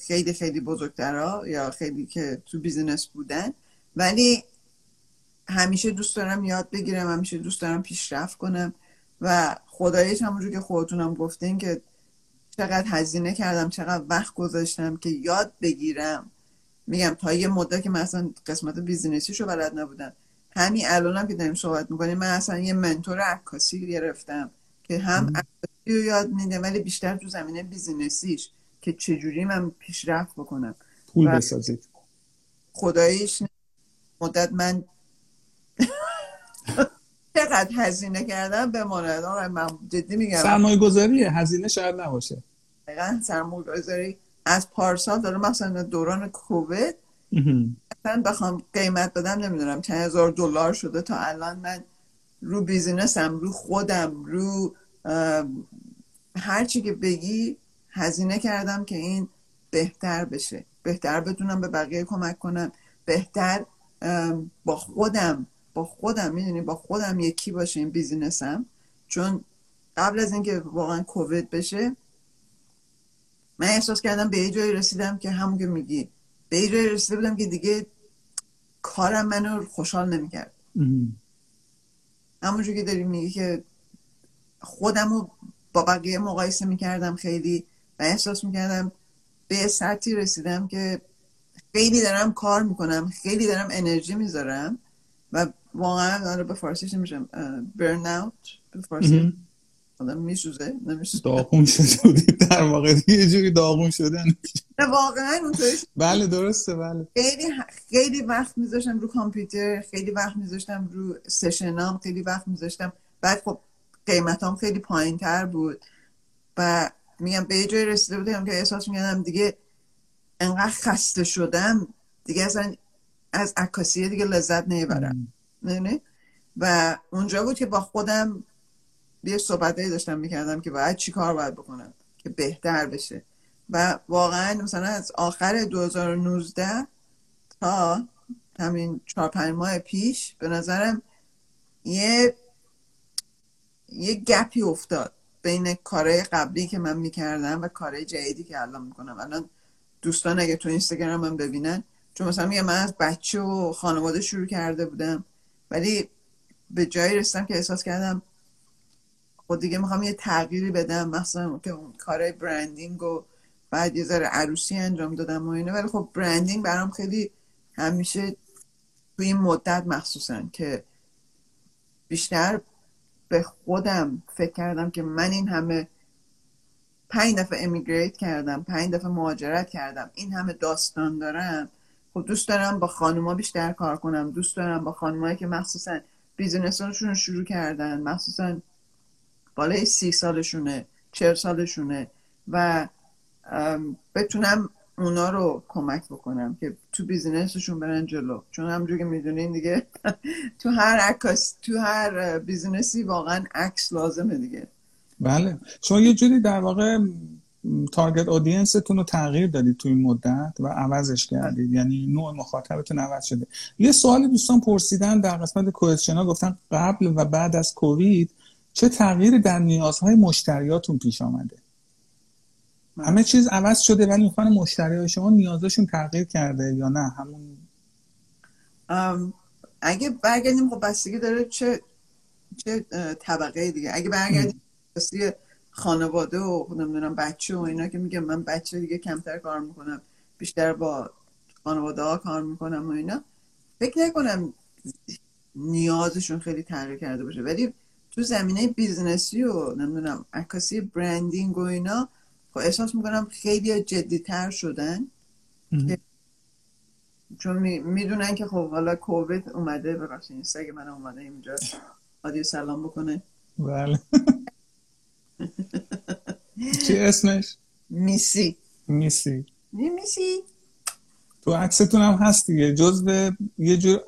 خیلی خیلی بزرگترها یا خیلی که تو بیزینس بودن، ولی همیشه دوست دارم یاد بگیرم، همیشه دوست دارم پیشرفت کنم و خداییش همونجور که خودتونم گفتین که چقدر هزینه کردم، چقدر وقت گذاشتم که یاد بگیرم. میگم تا یه مدت که من اصلا قسمت بیزینسیشو بلد نبودم، همین الانم که داریم صحبت میکنیم من اصلا یه منتور عکاسی گرفتم که هم عکاسی رو یاد میده ولی بیشتر تو زمینه بیزینسیش که چجوری من پیشرفت بکنم، پول بسازید. خداییش مدت من چقدر هزینه کردم بماند. آقای من جدی میگم سرمایه گذاریه، هزینه شاید نباشه، دقیقا سرمایه گذاری. از پارسال داره مثلا دوران کووید مثلا بخوام قیمت بدم نمیدونم چند هزار دلار شده تا الان من رو بیزینسم، رو خودم، رو هرچی که بگی هزینه کردم که این بهتر بشه، بهتر بتونم به بقیه کمک کنم، بهتر با خودم میدونی با خودم یکی باشه این بیزینسم. چون قبل از اینکه واقعا کووید بشه من احساس کردم به یه جایی رسیدم که همون که میگی به یه جایی رسیده بودم که دیگه کارم منو خوشحال نمیکرد. همونجور که داری میگی که خودم رو با بقیه مقایسه میکردم خیلی و احساس میکردم به سطحی رسیدم که خیلی دارم کار میکنم، خیلی دارم انرژی میذارم و واقعا داره به فارسیش نمیشم برن اوت، به فارسی آدم میشوزه، نمیشوزه، داغون شده بودی در واقع، یه جوری داغون شدن واقعا اونطوریش. بله درسته، بله خیلی وقت میذاشتم رو کامپیوتر، خیلی وقت میذاشتم رو سشنام، خیلی وقت میذاشتم. بعد خب قیمتام خیلی پایین تر بود و میگم به یه جایی رسیده بودم که احساس میکردم دیگه انقدر خسته شدم دیگه اصلا از عکاسی دیگه لذت نمیبرم، نه؟ و اونجا بود که با خودم یه صحبتایی داشتم میکردم که باید چی کار باید بکنم که بهتر بشه و واقعا مثلا از آخر 2019 تا همین 4-5 ماه پیش به نظرم یه گپی افتاد بین کارهای قبلی که من میکردم و کارهای جدیدی که الان میکنم. الان دوستان اگه تو اینستاگرام هم ببینن، چون مثلا میگم من از بچه و خانواده شروع کرده بودم ولی به جایی رسیدم که احساس کردم خود دیگه میخوام یه تغییری بدم، مثلا که کارهای برندینگ و بعد یه ذره عروسی انجام دادم و اینه. ولی خب برندینگ برام خیلی همیشه تو این مدت مخصوصا که بیشتر به خودم فکر کردم که من این همه 5 دفعه امیگریت کردم، 5 دفعه مهاجرت کردم، این همه داستان دارم، خب دوست دارم با خانوما بیشتر کار کنم، دوست دارم با خانومایی که مخصوصا بیزینسشون شروع کردن، مخصوصا بالای 30 سالشونه 40 سالشونه و بتونم اونا رو کمک بکنم که تو بیزینسشون برن جلو، چون همونجوری که میدونین دیگه تو هر عکس، تو هر بیزینسی واقعا عکس لازمه دیگه. بله، شما یه جوری در واقع تارگت اودینستون رو تغییر دادید تو این مدت و عوضش کردید، یعنی نوع مخاطبتون عوض شده. یه سوال دوستان پرسیدن در قسمت کوئسشن‌ها، گفتن قبل و بعد از کووید چه تغییری در نیازهای مشتریاتون پیش آمده؟ همه چیز عوض شده ولی میخوان مشتریای شما نیازشون تغییر کرده یا نه؟ همون اگه برگردیم، خب بستگی داره چه طبقه دیگه. اگه برگردیم بستگی خانواده و نمیدونم بچه و اینا که میگم من بچه دیگه کمتر کار میکنم، بیشتر با خانواده ها کار میکنم و اینا، فکر نکنم نیازشون خیلی تغییر کرده باشه. ولی تو زمینه بیزنسی و نمیدونم عکاسی برندینگ و اینا، خب احساس میکنم خیلی جدیتر شدن که چون میدونن که خب حالا کووید اومده، ببخشید سگ من اومده اینجا عادی سلام بکنه. بله چی اسمش؟ میسی تو عکستون هم هست دیگه، جزء یه جور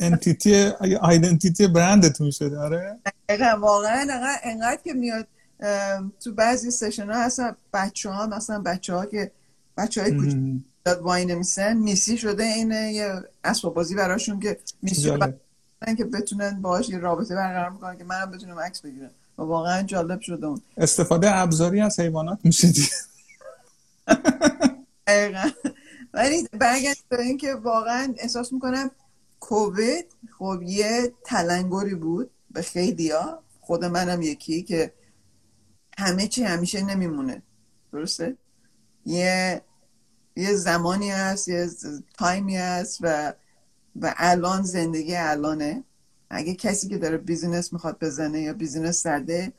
انتیتی آیدنتیتی برندتون شده. آره دقیقاً، واقعا انقدر که میاد تو بعضی سشن ها هستن بچه‌ها، مثلا بچه‌ها که بچه‌های کوچیک داد واین میسن، میسی شده اینه یه اسباب بازی براشون که میسی که بتونن باهاش یه رابطه برقرار کنن که منم بتونم عکس بگیرم. و واقعا جالب شده اون استفاده ابزاری از حیوانات میشه دیگه. دقیقاً. ولی برگشت به این که واقعا احساس میکنم کووید خب یه تلنگری بود به خیلی‌ها، خود منم یکی، که همه چی همیشه نمیمونه. درسته؟ یه زمانی هست، یه تایمی هست و الان زندگی الانه. اگه کسی که داره بیزینس میخواد بزنه یا بیزینس زده،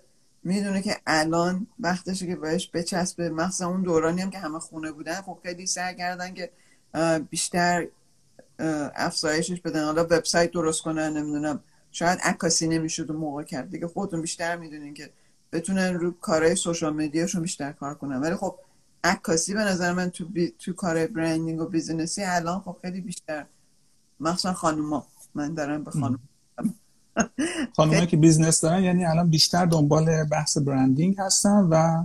میدونه که الان وقتشه که بهش بچسبه. مخصوصا اون دورانی هم که همه خونه بودن، خب خیلی سعی کردن که بیشتر افزایشش بدن، حالا وبسایت درست کنن، نمیدونم شاید عکاسی نمیشد اون موقع کرد دیگه، خودتون بیشتر میدونین که بتونن رو کارهای سوشال میدیاشون بیشتر کار کنن. ولی خب عکاسی به نظر من تو کار برندینگ و بیزینسی الان خب خیلی بیشتر، مخصوصا خانوما، من دارم به خانومایی که بیزنس دارن، یعنی الان بیشتر دنبال بحث برندینگ هستن و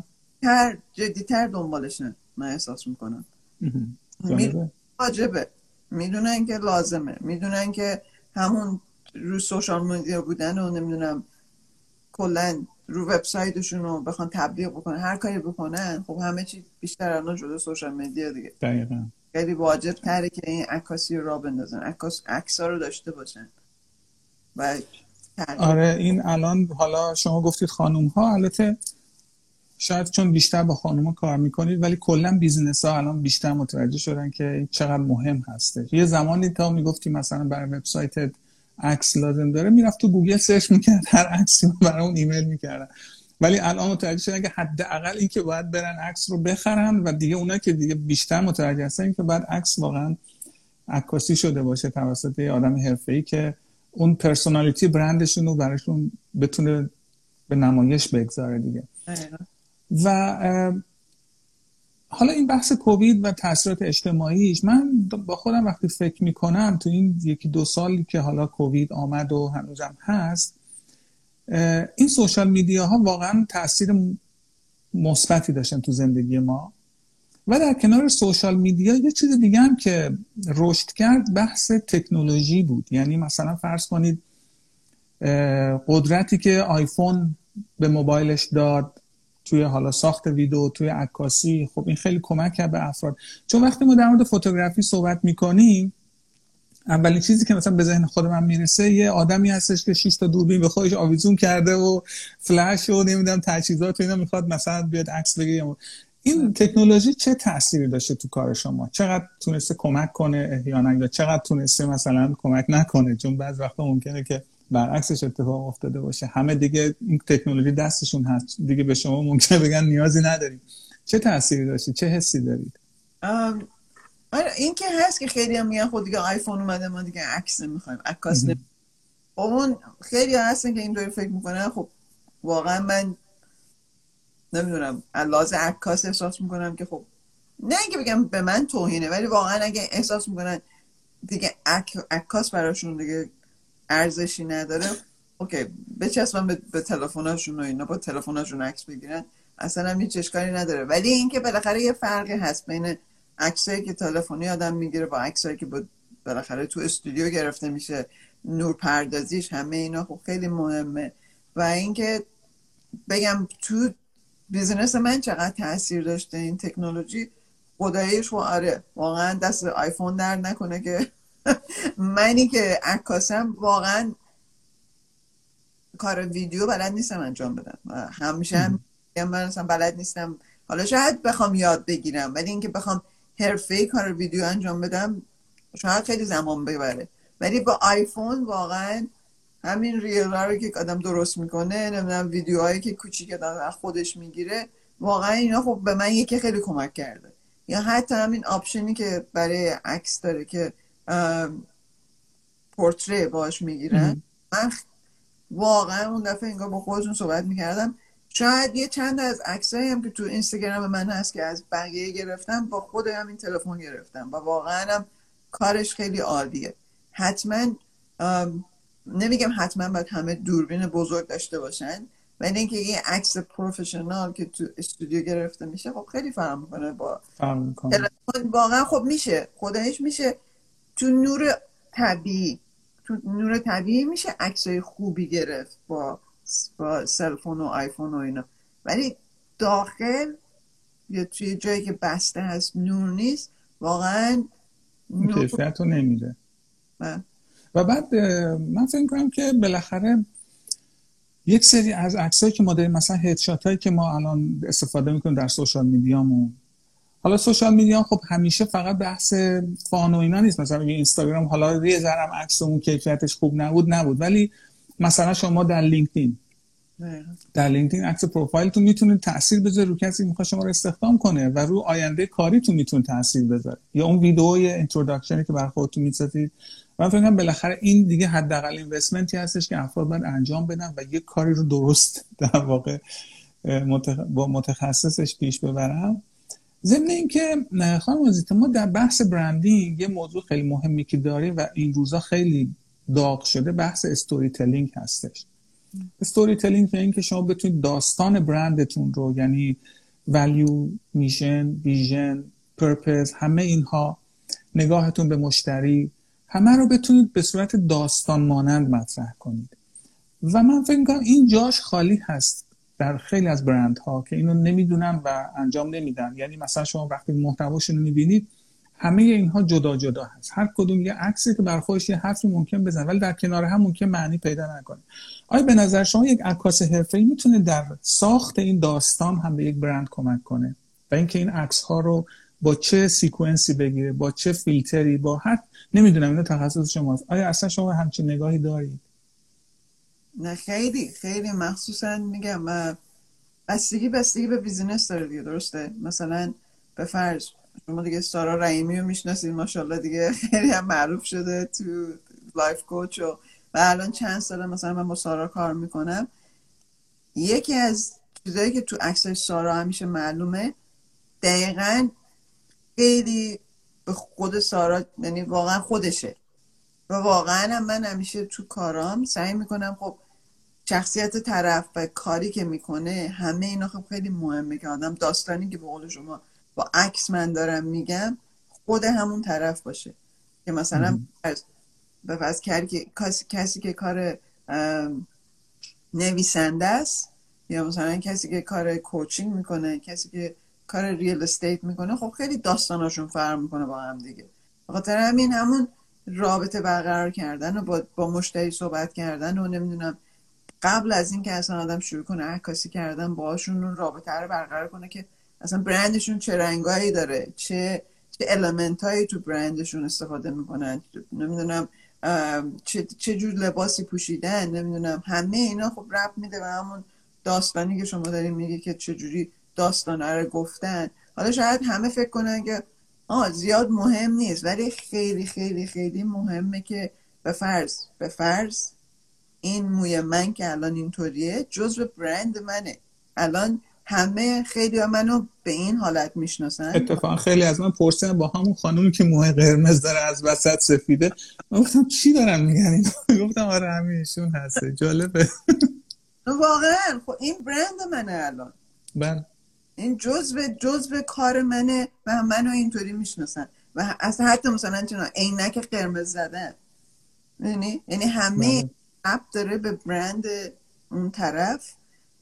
جدی‌تر دنبالشن. من احساس میکنم واجبه، میدونن که لازمه، میدونن که همون رو سوشال میدیا بودن و نمیدونم کلن رو وبسایتشون رو بخوان تبلیغ بکنن، هر کاری بکنن، خب همه چی بیشتر الان شده سوشال میدیا دیگه. دقیقاً. خیلی واجب تره که این عکاسی رو را بندازن، عکس‌ها رو داشته باشن. آره این الان، حالا شما گفتید خانوم ها، البته شاید چون بیشتر با خانوم ها کار میکنید، ولی کلا بیزینس ها الان بیشتر متوجه شدن که چقدر مهم هستش. یه زمانی تا میگفتی مثلا برای وبسایتت عکس لازم داره، میرفت تو گوگل سرچ میکرد، هر عکسی رو برای اون ایمیل میکردن، ولی الان متوجه شدن که حداقل این که باید برن عکس رو بخرن، و دیگه اونایی که دیگه بیشتر متوجه هستن که باید عکس واقعا عکاسی شده باشه توسط یه آدم حرفه‌ای که اون پرسونالیتی برندشون رو براشون بتونه به نمایش بگذاره دیگه. و حالا این بحث کووید و تاثیرات اجتماعیش، من با خودم وقتی فکر میکنم تو این 1-2 سالی که حالا کووید آمد و هنوزم هست، این سوشال میدیاها واقعا تاثیر مثبتی داشتن تو زندگی ما. و در کنار سوشال میدیا یه چیز دیگه هم که رشد کرد بحث تکنولوژی بود. یعنی مثلا فرض کنید قدرتی که آیفون به موبایلش داد توی حالا ساخت ویدیو، توی عکاسی، خب این خیلی کمک کرد به افراد. چون وقتی ما در مورد فوتوگرافی صحبت میکنیم، اولین چیزی که مثلا به ذهن خود من میرسه یه آدمی هستش که 6 تا دوربین به خودش آویزون کرده و فلش و نمیدونم تجهیزات و اینا، میخواد مثلا بیاد عکس بگیره. این تکنولوژی چه تأثیری داشته تو کار شما؟ چقدر تونسته کمک کنه احیانا، یا چقدر تونسته مثلا کمک نکنه؟ چون بعض وقتا ممکنه که برعکسش اتفاق افتاده باشه. همه دیگه این تکنولوژی دستشون هست دیگه، به شما ممکنه بگن نیازی نداریم. چه تأثیری داشتی؟ چه حسی دارید؟ این که هست که خیلی هم میگن خود دیگه آیفون اومده ما دیگه عکس نمیخوایم، عکاس نمیخوایم. اون خیلی هستن که این دوری فکر میکنن. خب واقعا من نمیدونم علاوه عکاس احساس میکنم که خب نه اینکه بگم به من توهینه، ولی واقعا اگه احساس میکنن دیگه عکاس براشون دیگه ارزشی نداره، اوکی بچسبن به تلفناشون و اینا، با تلفناشون عکس بگیرن، اصلا هم هیچ اشکالی نداره. ولی اینکه بالاخره یه فرقی هست بین عکسایی که تلفنی آدم میگیره با عکسایی که بالاخره تو استودیو گرفته میشه، نورپردازیش، همه اینا خب خیلی مهمه. و اینکه بگم تو بیزینس من چقدر تاثیر داشته این تکنولوژی، خداییش و آره واقعا دست آیفون در نکنه که منی که عکاسم واقعا کار ویدیو بلد نیستم انجام بدم. همیشه هم من اصلا بلد نیستم، حالا شاید بخوام یاد بگیرم، ولی اینکه بخوام حرفه‌ای کار ویدیو انجام بدم شاید خیلی زمان ببره. ولی با آیفون واقعا همین ریل‌ها رو که آدم درست میکنه، نمیدونم ویدیوهایی که کوچیک آدم خودش میگیره، واقعا اینا خب به من یکی خیلی کمک کرده. یا حتی همین آپشنی که برای عکس داره که پورتری باش میگیرن، من واقعا اون دفعه انگار با خودشون صحبت میکردم، شاید یه چند از عکسایی هم که تو اینستاگرام من هست که از بقیه گرفتم با خود همین تلفن گرفتم و واقعا هم کارش خیلی عالیه. حتما نمیگم حتما باید همه دوربین بزرگ داشته باشن، ولی اینکه این عکس پروفشنال که تو استودیو گرفته میشه خب خیلی فرق میکنه با تلفن. واقعا خب میشه خودش میشه تو نور طبیعی، تو نور طبیعی میشه عکسای خوبی گرفت با سلفون و آیفون و اینا، ولی داخل یا توی جایی که بسته هست نور نیست، واقعا نور کیفیت رو نمیده. و بعد من فکر کنم که بالاخره یک سری از عکسایی که ما داریم، مثلا هدشات هایی که ما الان استفاده میکنیم در سوشال میدیامون، حالا سوشال میدیا خب همیشه فقط بحث فان و اینا نیست. مثلا اینستاگرام حالا یه ذره عکسمون کیفیتش خوب نبود، ولی مثلا شما در لینکدین عکس پروفایلتون میتونه تاثیر بذاره رو کسی میخواد شما رو استخدام کنه و رو آینده کاریتون میتونه تاثیر بذاره، یا اون ویدئوی اینتروداکشنی که برای خودتون میذارید. من فکر می‌کنم بالاخره این دیگه حداقل اینوستمنتی هستش که افراد باید انجام بدن و یه کاری رو درست در واقع با متخصصش پیش ببرن. ضمن اینکه خانم آزیتا، ما در بحث برندینگ یه موضوع خیلی مهمی که داریم و این روزا خیلی داغ شده، بحث استوری تلینگ هستش. استوری تلینگ یعنی که شما بتونید داستان برندتون رو، یعنی ولیو، میشن، ویژن، پرپز، همه اینها، نگاهتون به مشتری، همه رو بتونید به صورت داستان مانند مطرح کنید. و من فکر می‌کنم این جاش خالی هست در خیلی از برندها که اینو نمیدونن و انجام نمیدن. یعنی مثلا شما وقتی محتواشون رو می‌بینید همه اینها جدا جدا هست، هر کدوم یه عکسی که بر خودش یه حرفی ممکن بزنه، ولی در کنار هم ممکن معنی پیدا نکنه. آیا به نظر شما یک عکاس حرفه‌ای میتونه در ساخت این داستان هم به یک برند کمک کنه و اینکه این عکس‌ها رو با چه سیکونسی بگیره، با چه فیلتری، با هر نمیدونم اینا تخصص شماست، آیا اصلا شما همچین نگاهی دارید؟ نه خیلی خیلی، مخصوصا میگم بستگی به بیزینس داره دیگه. درسته، مثلا به فرض شما دیگه سارا رئیمی رو میشناسید، ماشاءالله دیگه خیلی هم معروف شده تو لایف کوچ و الان چند ساله مثلا من با سارا کار میکنم. یکی از چیزایی که تو عکسای سارا همیشه معلومه، دقیقاً خیلی به خود سارا، یعنی واقعا خودشه. و واقعا هم من همیشه تو کارام سعی میکنم خب شخصیت طرف و کاری که میکنه، همه اینا خب خیلی مهمه که آدم داستانی که به قول شما با عکس من دارم میگم خود همون طرف باشه. که مثلا به فرض کسی که کار نویسنده است، یا مثلا کسی که کار کوچینگ میکنه، کسی که کار ریل استیت میکنه، خب خیلی داستاناشون فرق میکنه با هم دیگه. بخاطر همین همون رابطه برقرار کردن و با مشتری صحبت کردن و نمیدونم قبل از این که اصلا آدم شروع کنه عکاسی کردن باهاشون اون رابطه رو برقرار کنه که اصلا برندشون چه رنگایی داره، چه المنتایی تو برندشون استفاده میکنن، نمیدونم چه جور لباسی پوشیدن، نمیدونم، همه اینا خب ربط میده و همون داستانی که شما دارین میگه که چه جوری داستانا رو گفتن. حالا شاید همه فکر کنن که زیاد مهم نیست، ولی خیلی خیلی خیلی مهمه که به فرض این موی من که الان اینطوریه جزو برند منه. الان همه خیلی منو به این حالت میشناسن. اتفاقا خیلی از من پرسیدن با همون خانومی که موهای قرمز داره از وسط سفیده، من گفتم چی دارن میگن؟ گفتم آره همین ایشون هسته. جالبه واقعا. خب این برند منه الان، بله، این جزو کار منه و منو اینطوری میشناسن و اصلا حتی مثلا چون عینک قرمز زدن، یعنی همه رب داره به برند اون طرف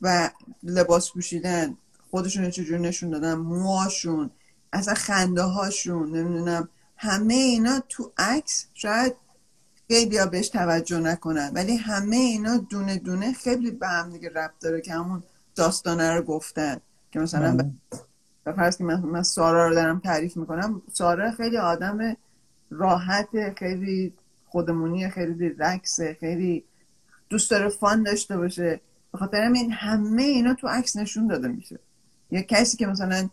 و لباس پوشیدن، خودشون چجور نشون دادن، موهاشون، اصلا خنده هاشون، نمیدونم، همه اینا تو عکس شاید خیلی ها بهش توجه نکنن، ولی همه اینا دونه دونه خیلی به هم دیگه ربط داره که همون داستانه رو گفتن. که مثلا به فرض که من سارا رو دارم تعریف میکنم، سارا خیلی آدم راحته، خیلی خودمونیه، خیلی رکسه، خیلی دوست داره فان داشته باشه، به خاطر این همه اینا تو عکس نشون داده میشه. یا کسی که مثلا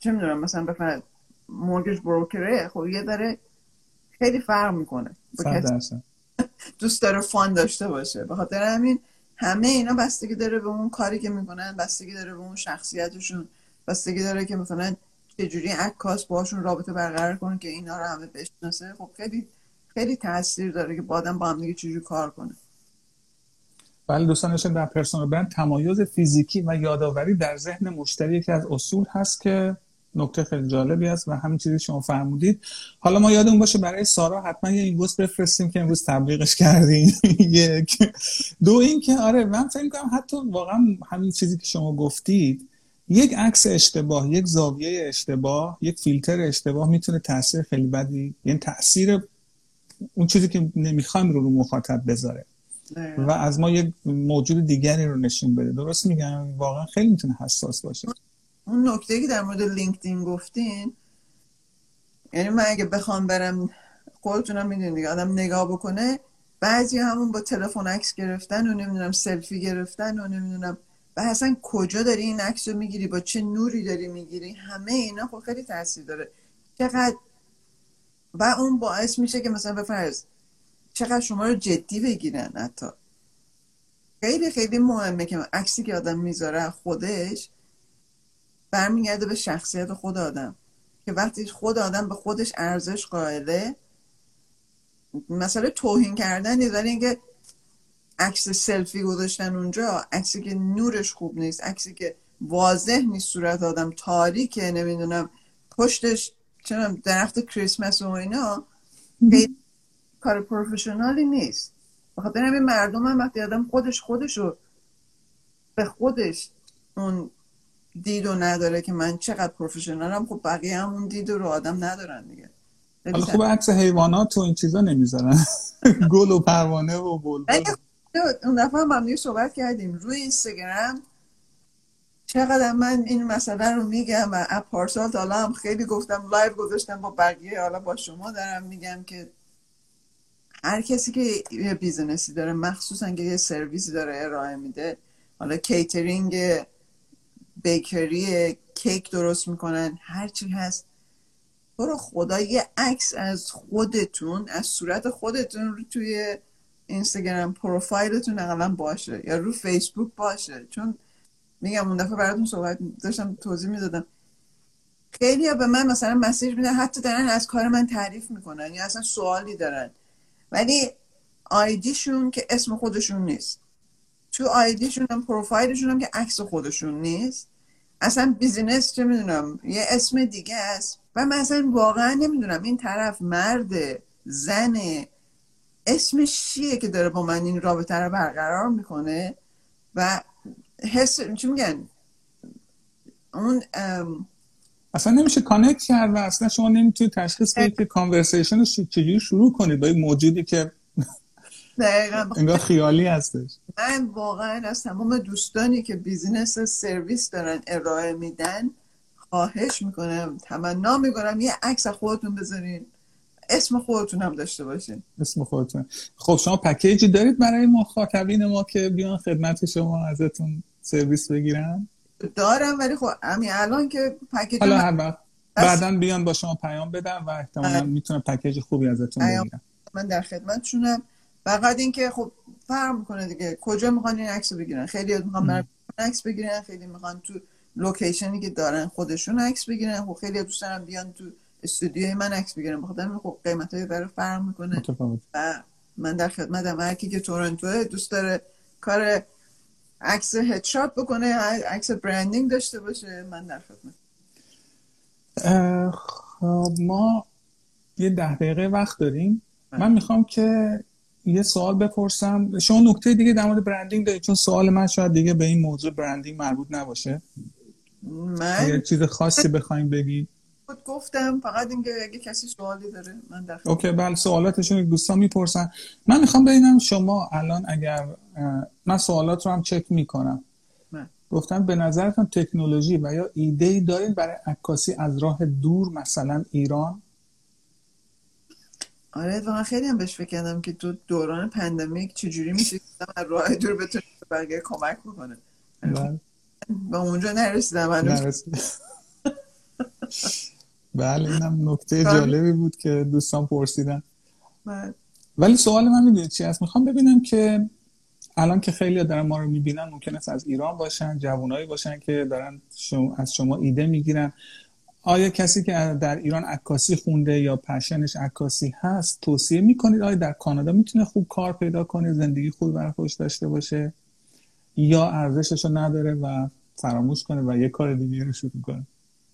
چه میدونم مثلا بفرد مورگیج بروکره، خب یه داره خیلی فرق میکنه با کسی دوست داره فان داشته باشه. به خاطر همین همه اینا بستگی داره به اون کاری که میکنن، بستگی داره به اون شخصیتشون، بستگی داره که مثلا چجوری عکاس باشون رابطه برقرار کنه که اینا رو همه بشناسه. خب خیلی خیلی تاثیر داره که با آدم با هم دیگه چجوری کار کنه. بله دوستان، نشون در پرسونال برند تمایز فیزیکی و یادآوری در ذهن مشتری یکی از اصول هست که نکته خیلی جالبی است و همین چیزی شما فرمودید. حالا ما یادمون باشه برای سارا حتما یه اینوایس بفرستیم که امروز تبلیغش کردیم. یک. دو این که آره من فکر می‌کنم حتی واقعا همین چیزی که شما گفتید، یک عکس اشتباه، یک زاویه اشتباه، یک فیلتر اشتباه میتونه تاثیر خیلی بدی، یعنی تاثیر اون چیزی که نمی‌خوایم رو مخاطب بذاره و از ما یک موجود دیگری رو نشون بده. درست میگم؟ واقعا خیلی میتونه حساس باشه. اون نکته که در مورد لینکدین گفتین، یعنی من اگه بخوام برم، خودتونم میدونید دیگه، آدم نگاه بکنه، بعضی همون با تلفن عکس گرفتن و نمیدونم سلفی گرفتن و نمیدونم و اصلا کجا داری این عکس رو میگیری، با چه نوری داری میگیری، همه اینا خب خیلی تاثیر داره چقدر، و اون باعث میشه که مثلا به فرض چقدر شما رو جدی بگیرن. حتی خیلی خیلی مهمه که عکسی که آدم میذاره خودش برمیگرده به شخصیت خود آدم، که وقتی خود آدم به خودش ارزش قائله، مثلا توهین کردن نیست، ولی اینکه عکس سلفی گذاشتن اونجا، عکسی که نورش خوب نیست، عکسی که واضح نیست، صورت آدم تاریکه، نمیدونم پشتش چنم درخت کریسمس و اینا، کار پروفشنالی نیست. بخاطر همین مردم هم وقتی آدم خودشو به خودش اون دیدو نداره که من چقدر پروفشنالم، خب بقیه هم اون دیدو رو آدم ندارن دیگه. حالا خوب عکس حیوانات و این چیزا نمیذارن، گل و پروانه و بلبل. اون دفعه هم دیگه صحبت کردیم روی اینستاگرام، چقدر من این مسئله رو میگم و پارسال تا حالا هم خیلی گفتم، لایو گذاشتم با بقیه، حالا با شما دارم میگم که هر کسی که یه بیزنسی داره، مخصوصا که یه سرویسی داره ارائه میده، حالا کیترینگ، بیکری، کیک درست میکنن، هر چی هست، برو خدا یه عکس از خودتون، از صورت خودتون رو توی اینستاگرام پروفایلتون اقلا باشه یا رو فیسبوک باشه. چون میگم اون دفعه براتون صحبت داشتم توضیح میدادم، خیلی ها به من مثلا مسیج میدن، حتی دارن از کار من تعریف میکنن یا اصلا سوالی دارن، ولی آیدیشون که اسم خودشون نیست، تو آیدیشون هم پروفایلشون هم که عکس خودشون نیست، اصلا بیزینس چه میدونم یه اسم دیگه است. و من اصلا واقعا نمیدونم این طرف مرد، زن، اسمش چیه که داره با من این رابطه رو برقرار میکنه و حس چی میگن اون اصلا نمیشه کانکت کرد و اصلا شما نمیتونی تشخیص بدید که کانورسیشن چجوری شروع کنید با این موجودی که انگار خیالی هستش. من واقعا از تمام دوستانی که بیزینس سرویس دارن ارائه میدن خواهش میکنم، تمنا میکنم یه عکس خودتون بذارین، اسم خودتون هم داشته باشین. اسم خودتون. خب شما پکیجی دارید برای مخاطبین ما که بیان خدمت شما ازتون سرویس بگیرن؟ دارم، ولی خب همین الان که پکیج حالا هر وقت بعدن بیان با شما پیام بدن و احتمالاً میتونم پکیج خوبی ازتون بگیرم. من در خدمتشونم. فقط این که خب فرق میکنه دیگه کجا میخوان این عکسو بگیرن. خیلی میخوان عکس بگیرن، خیلی میخوان تو لوکیشنی که دارن خودشون عکس بگیرن. خب خیلی دوست دارم بیان تو استودیوی من عکس بگیرن. بخاطر خب قیمتای برای فرق میکنه. متفاوت. و من در خدمتم. هر کی که تورنتو دوست داره کار عکس هدشات بکنه، عکس برندینگ داشته باشه، من در خدمت. خب ما یه 10 دقیقه وقت داریم. من میخوام که یه سوال بپرسم. شما نکته دیگه در مورد برندینگ دارید؟ چون سوال من شاید دیگه به این موضوع برندینگ مربوط نباشه. من یه چیز خاصی بخواید بگید. خود گفتم، فقط اینکه اگه کسی سوالی داره من در خدمت. اوکی، بله سوالاتشون دوستان میپرسن. من میخوام ببینم شما الان اگر من سوالات رو هم چک میکنم. گفتم به نظرتون تکنولوژی و یا ایده‌ای دارین برای عکاسی از راه دور، مثلا ایران؟ آره واقعا خیلی هم بهش فکر کردم که تو دوران پاندمیک چجوری میشه از راه دور بتونه برگه کمک بکنه. و اونجا نرسیدم. بله اینم نکته جالبی بود که دوستان پرسیدن. ولی سوال من میدونید چی هست؟ میخوام ببینم که الان که خیلی دارن ما رو میبینن، ممکنه از ایران باشن، جوانایی باشن که دارن از شما ایده میگیرن. آیا کسی که در ایران عکاسی خونده یا پشنش عکاسی هست توصیه میکنید؟ آیا در کانادا میتونه خوب کار پیدا کنه، زندگی خوب برای خودش داشته باشه، یا ارزشش رو نداره و فراموش کنه و یه کار دیگه رو شروع کنه؟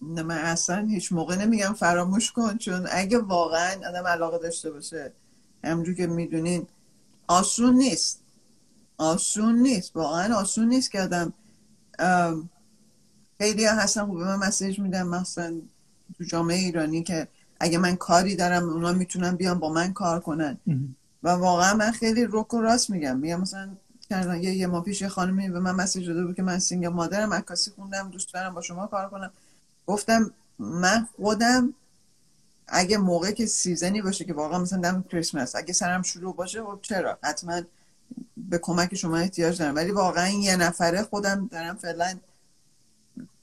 نه من اصلا هیچ موقع نمیگم فراموش کن، چون اگه واقعا آدم علاقه داشته باشه، همونجوری که میدونین آسون نیست. واقعا آسون نیست که آدم خیلی ها هستن خوب به من مسیج میدن، مثلا تو جامعه ایرانی، که اگه من کاری دارم اونا میتونن بیان با من کار کنن. و واقعا من خیلی رک و راست میگم. مثلا چند یه ماه پیش یه خانمی به من مسیج داده بود که من سینگل مادرم، عکاسی خوندم، دوست دارم با شما کار کنم. گفتم من خودم اگه موقعی که سیزنی باشه که واقعا مثلا دم کریسمس اگه سرم شلوغ باشه، خب چرا، حتما به کمک شما احتیاج دارم. ولی واقعا یه نفره خودم دارم، فعلا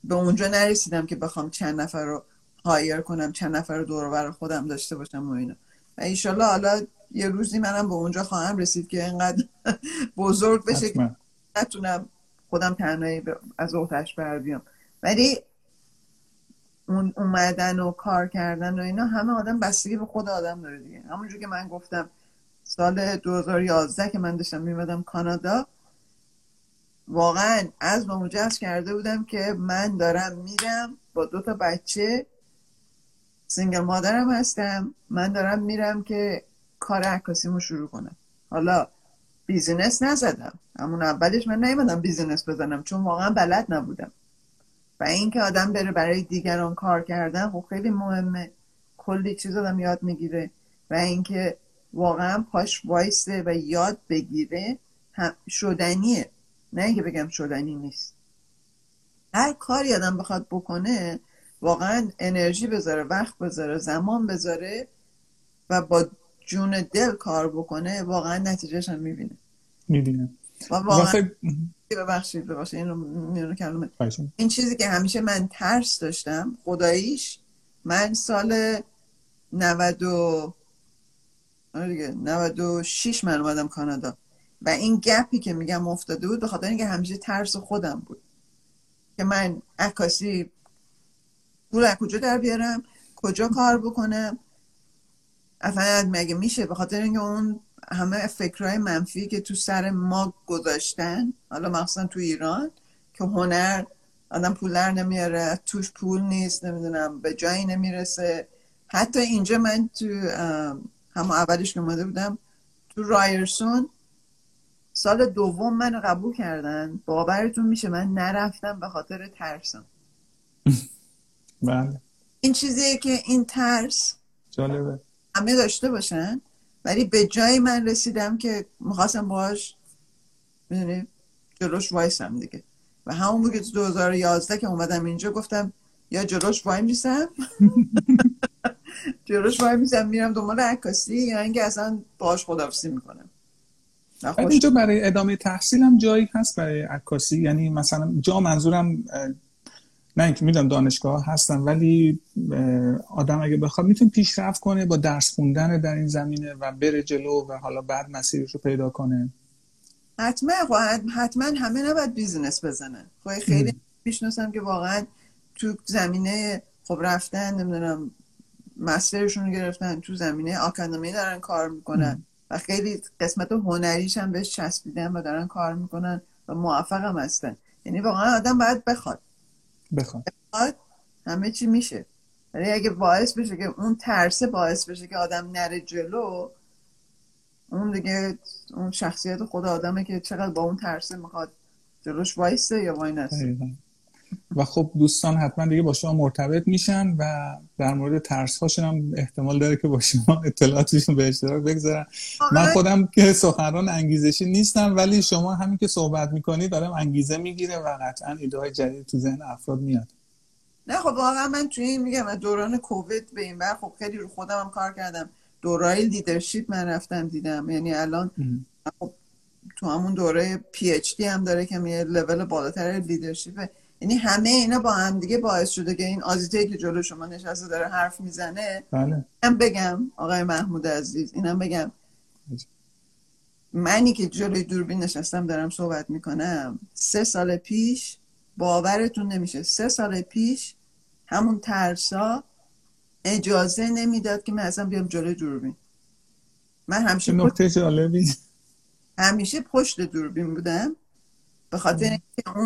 به اونجا نرسیدم که بخوام چند نفر رو هایر کنم، چند نفر رو دور و بر خودم داشته باشم و اینا. و ان شاء الله حالا یه روزی منم به اونجا خواهم رسید که اینقدر بزرگ بشه که نتونم خودم تنهایی از اوتش بر بیام. ولی اون اومدن و کار کردن و اینا همه آدم بستگی به خود آدم داره دیگه. همونجور که من گفتم سال 2011 که من داشتم میمدم کانادا، واقعا از مجاز کرده بودم که من دارم میرم با 2 بچه، سینگل مادرم هستم، من دارم میرم که کار عکاسیمو شروع کنم. حالا بیزینس نزدم، همون اولش من نیومدم بیزینس بزنم چون واقعا بلد نبودم. و این که آدم بره برای دیگران کار کردن خب خیلی مهمه، کلی چیز آدم یاد میگیره. و این که واقعا پاش وایسته و یاد بگیره شدنیه، نه اینکه بگم شدنی نیست. هر کاری آدم بخواد بکنه واقعا انرژی بذاره، وقت بذاره، زمان بذاره و با جون دل کار بکنه، واقعا نتیجهش هم میبینه. ببخشید این رو میرونه کلمه. این چیزی که همیشه من ترس داشتم، خداییش من سال 96 من اومدم کانادا و این گپی که میگم افتاده بود به خاطر اینکه همیشه ترس خودم بود که من عکاسی پول از کجا در بیارم، کجا کار بکنم، افراد مگه میشه. به خاطر اینکه اون همه فکرهای منفی که تو سر ما گذاشتن، حالا مخصوصا تو ایران، که هنر آدم پول در نمیاره، توش پول نیست، نمیدونم به جایی نمیرسه. حتی اینجا من تو همه اولش که اومده بودم تو رایرسون، سال دوم منو قبول کردن. باورتون میشه من نرفتم به خاطر ترسم. بله این چیزیه که این ترس جالبه همه داشته باشن، ولی به جای من رسیدم که میخواستم باهاش میدونی جلوش وایسم دیگه. و همون بود که 2011 که اومدم اینجا گفتم یا جلوش وای میسم جلوش باید میزم میرم دنبال عکاسی یا اینکه اصلا باهاش خداحافظی میکنم. اینجا برای ادامه تحصیلم جایی هست برای عکاسی، یعنی مثلا جا منظورم نه اینکه میدونم دانشگاه هستم، ولی آدم اگه بخواد میتونه پیشرفت کنه با درس خوندن در این زمینه و بره جلو و حالا بعد مسیرش رو پیدا کنه. حتما همه نباید بیزینس بزنن. خیلی میشناسم که واقعا تو زمینه خب رفتن نمیدونم مسترشون رو گرفتن، تو زمینه آکادمی دارن کار میکنن و خیلی قسمت هنریش هم بهش چسبیدن و دارن کار میکنن و موفق هم هستن. یعنی واقعا آدم باید بخواد همه چی میشه، ولی اگه باعث بشه که اون ترسه باعث بشه که آدم نره جلو، اون دیگه اون شخصیت خود آدمه که چقدر با اون ترسه میخواد جلوش وایسته یا وای نسته. و خب دوستان حتما دیگه با شما مرتبط میشن و در مورد ترس هاشون هم احتمال داره که با شما اطلاعاتشون به اشتراک بگذارن. من خودم که سخنران انگیزشی نیستم، ولی شما همین که صحبت میکنید دارم انگیزه میگیره و قطعا ایده های جدید تو ذهن افراد میاد. نه خب واقعا من توی این میگم از دوران کووید به این بر خب خیلی رو خودم هم کار کردم. دورای لیدرشپ من رفتم دیدم، یعنی الان خب تو همون دوره پی اچ دی هم داره که یه لول بالاتر لیدرشپ، یعنی همه اینا با هم دیگه باعث شده که این آزیتایی که جلو شما نشسته داره حرف میزنه. بله. من بگم آقای محمود عزیز، اینم بگم منی که جلوی دوربین نشستم دارم صحبت میکنم 3 سال پیش، باورتون نمیشه 3 سال پیش همون ترسا اجازه نمیداد که من اصلا بیام جلوی دوربین. من همیشه پشت دوربین بودم به خاطر اینکه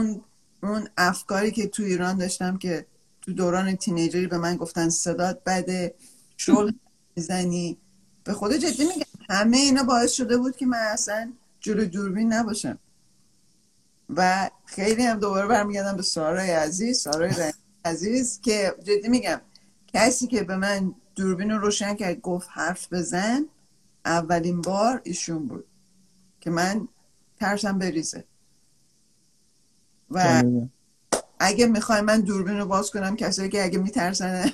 اون افکاری که تو ایران داشتم که تو دوران تینیجری به من گفتن صدات بده، شل میزنی، به خود جدی میگم همه اینا باعث شده بود که من اصلا جلو دوربین نباشم. و خیلی هم دوباره برمیگردم به سارای عزیز که جدی میگم کسی که به من دوربین رو روشن کرد گفت حرف بزن، اولین بار ایشون بود که من ترسم بریزه. و اگه میخوای من دوربین رو باز کنم کسایی که اگه میترسن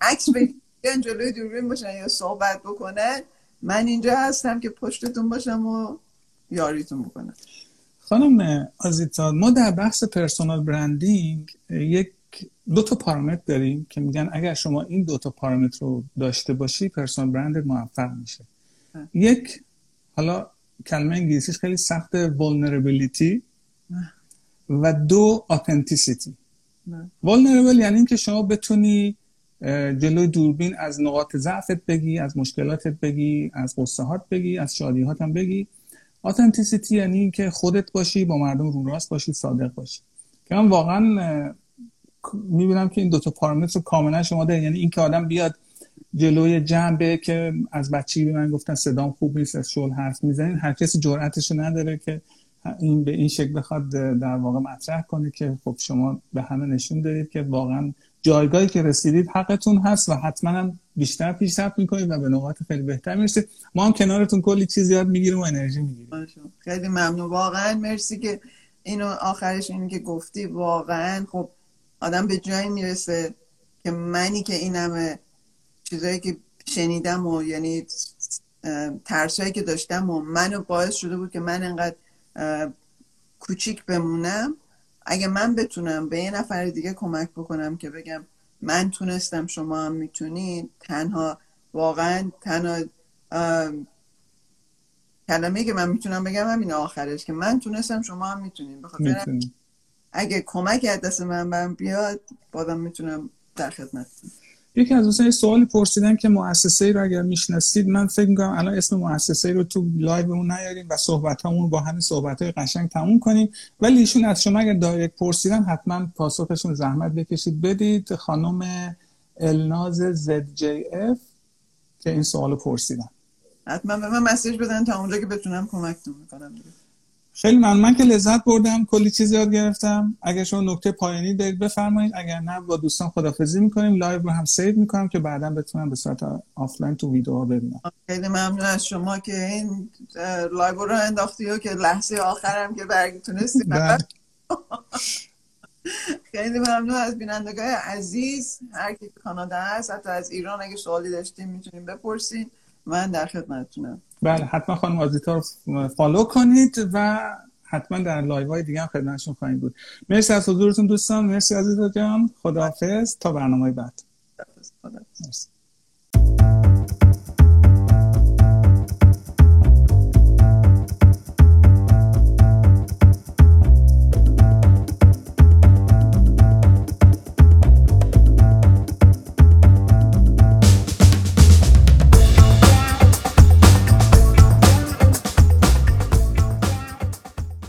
عکس بگیرن جلوی دوربین باشن یا صحبت بکنن، من اینجا هستم که پشتتون باشم و یاریتون بکنم. خانم آزیتا، ما در بحث پرسونال برندینگ دو تا پارامتر داریم که میگن اگر شما این 2 تا پارامتر رو داشته باشی پرسونال برندت موفق میشه. یک، حالا کلمه انگلیسیش خیلی سخته، vulnerability، و 2 authenticity. vulnerable یعنی این که شما بتونی جلوی دوربین از نقاط ضعفت بگی، از مشکلاتت بگی، از قصه‌هات بگی، از شادی‌هات هم بگی. authenticity یعنی این که خودت باشی، با مردم رو راست باشی، صادق باشی. که من واقعا میبینم که این 2 تا پارامتر رو کاملا شما دارید. یعنی این که آدم بیاد جلوی جنبه که از بچگی به من گفتن صدام خوب نیست، از شغل حرف میزنین، هر کسی جرأتش نداره که این به این شکل بخواد در واقع مطرح کنه، که خب شما به همه نشون دارید که واقعا جایگاهی که رسیدید حقتون هست و حتما هم بیشتر پیشرفت میکنید و به نقاط خیلی بهتر میرسید. ما هم کنارتون کلی چیز یاد میگیریم و انرژی میگیریم. خیلی ممنون واقعا، مرسی که اینو آخرش اینی که گفتی واقعا خب آدم به جایی میرسه که منی که اینم چیزایی که شنیدم و یعنی ترسایی که داشتم و منو باعث شده بود که من انقدر کوچیک بمونم، اگه من بتونم به یه نفر دیگه کمک بکنم که بگم من تونستم شما هم میتونید، واقعا تنها کلمه که من میتونم بگم همین آخرش که من تونستم شما هم میتونید. بخاطر اگه کمک از دست من بیاد بادم میتونم در خدمت. یکی از دوستان یه سوالی پرسیدن که مؤسسه‌ای رو اگر میشناسید، من فکر می‌کنم الان اسم مؤسسه‌ای رو تو لایومون نیاریم و صحبتامون رو با همین صحبت‌های قشنگ تموم کنیم، ولی ایشون از شما اگر دایرکت پرسیدن حتما پاسخشون زحمت بکشید بدید. خانم الناز ZJF که این سوالو پرسیدن حتما به من مسیج بدن تا اونجا که بتونم کمکتون کنم. خیلی من که لذت بردم، کلی چیز یاد گرفتم. اگر شما نکته پایانی دارید بفرمایید، اگر نه با دوستان خداحافظی می‌کنیم. لایو رو هم سیو می‌کنم که بعداً بتونم به صورت آفلاین تو ویدیوها ببینم. خیلی ممنون از شما که این لایو رو انداختی و که لحظه آخرم که برگتونستی. خیلی ممنون از بینندگان عزیز، هر کی تو کانادا هست، حتی از ایران اگه سوالی داشتین میتونین بپرسین، من در خدمتتونم. بله حتما خانم آزیتا رو فالو کنید و حتما در لایوهای دیگه هم خدمتشون خواهیم بود. مرسی از حضورتون دوستان، مرسی آزیتا جان، خداحافظ تا برنامه بعد. خداحافظ.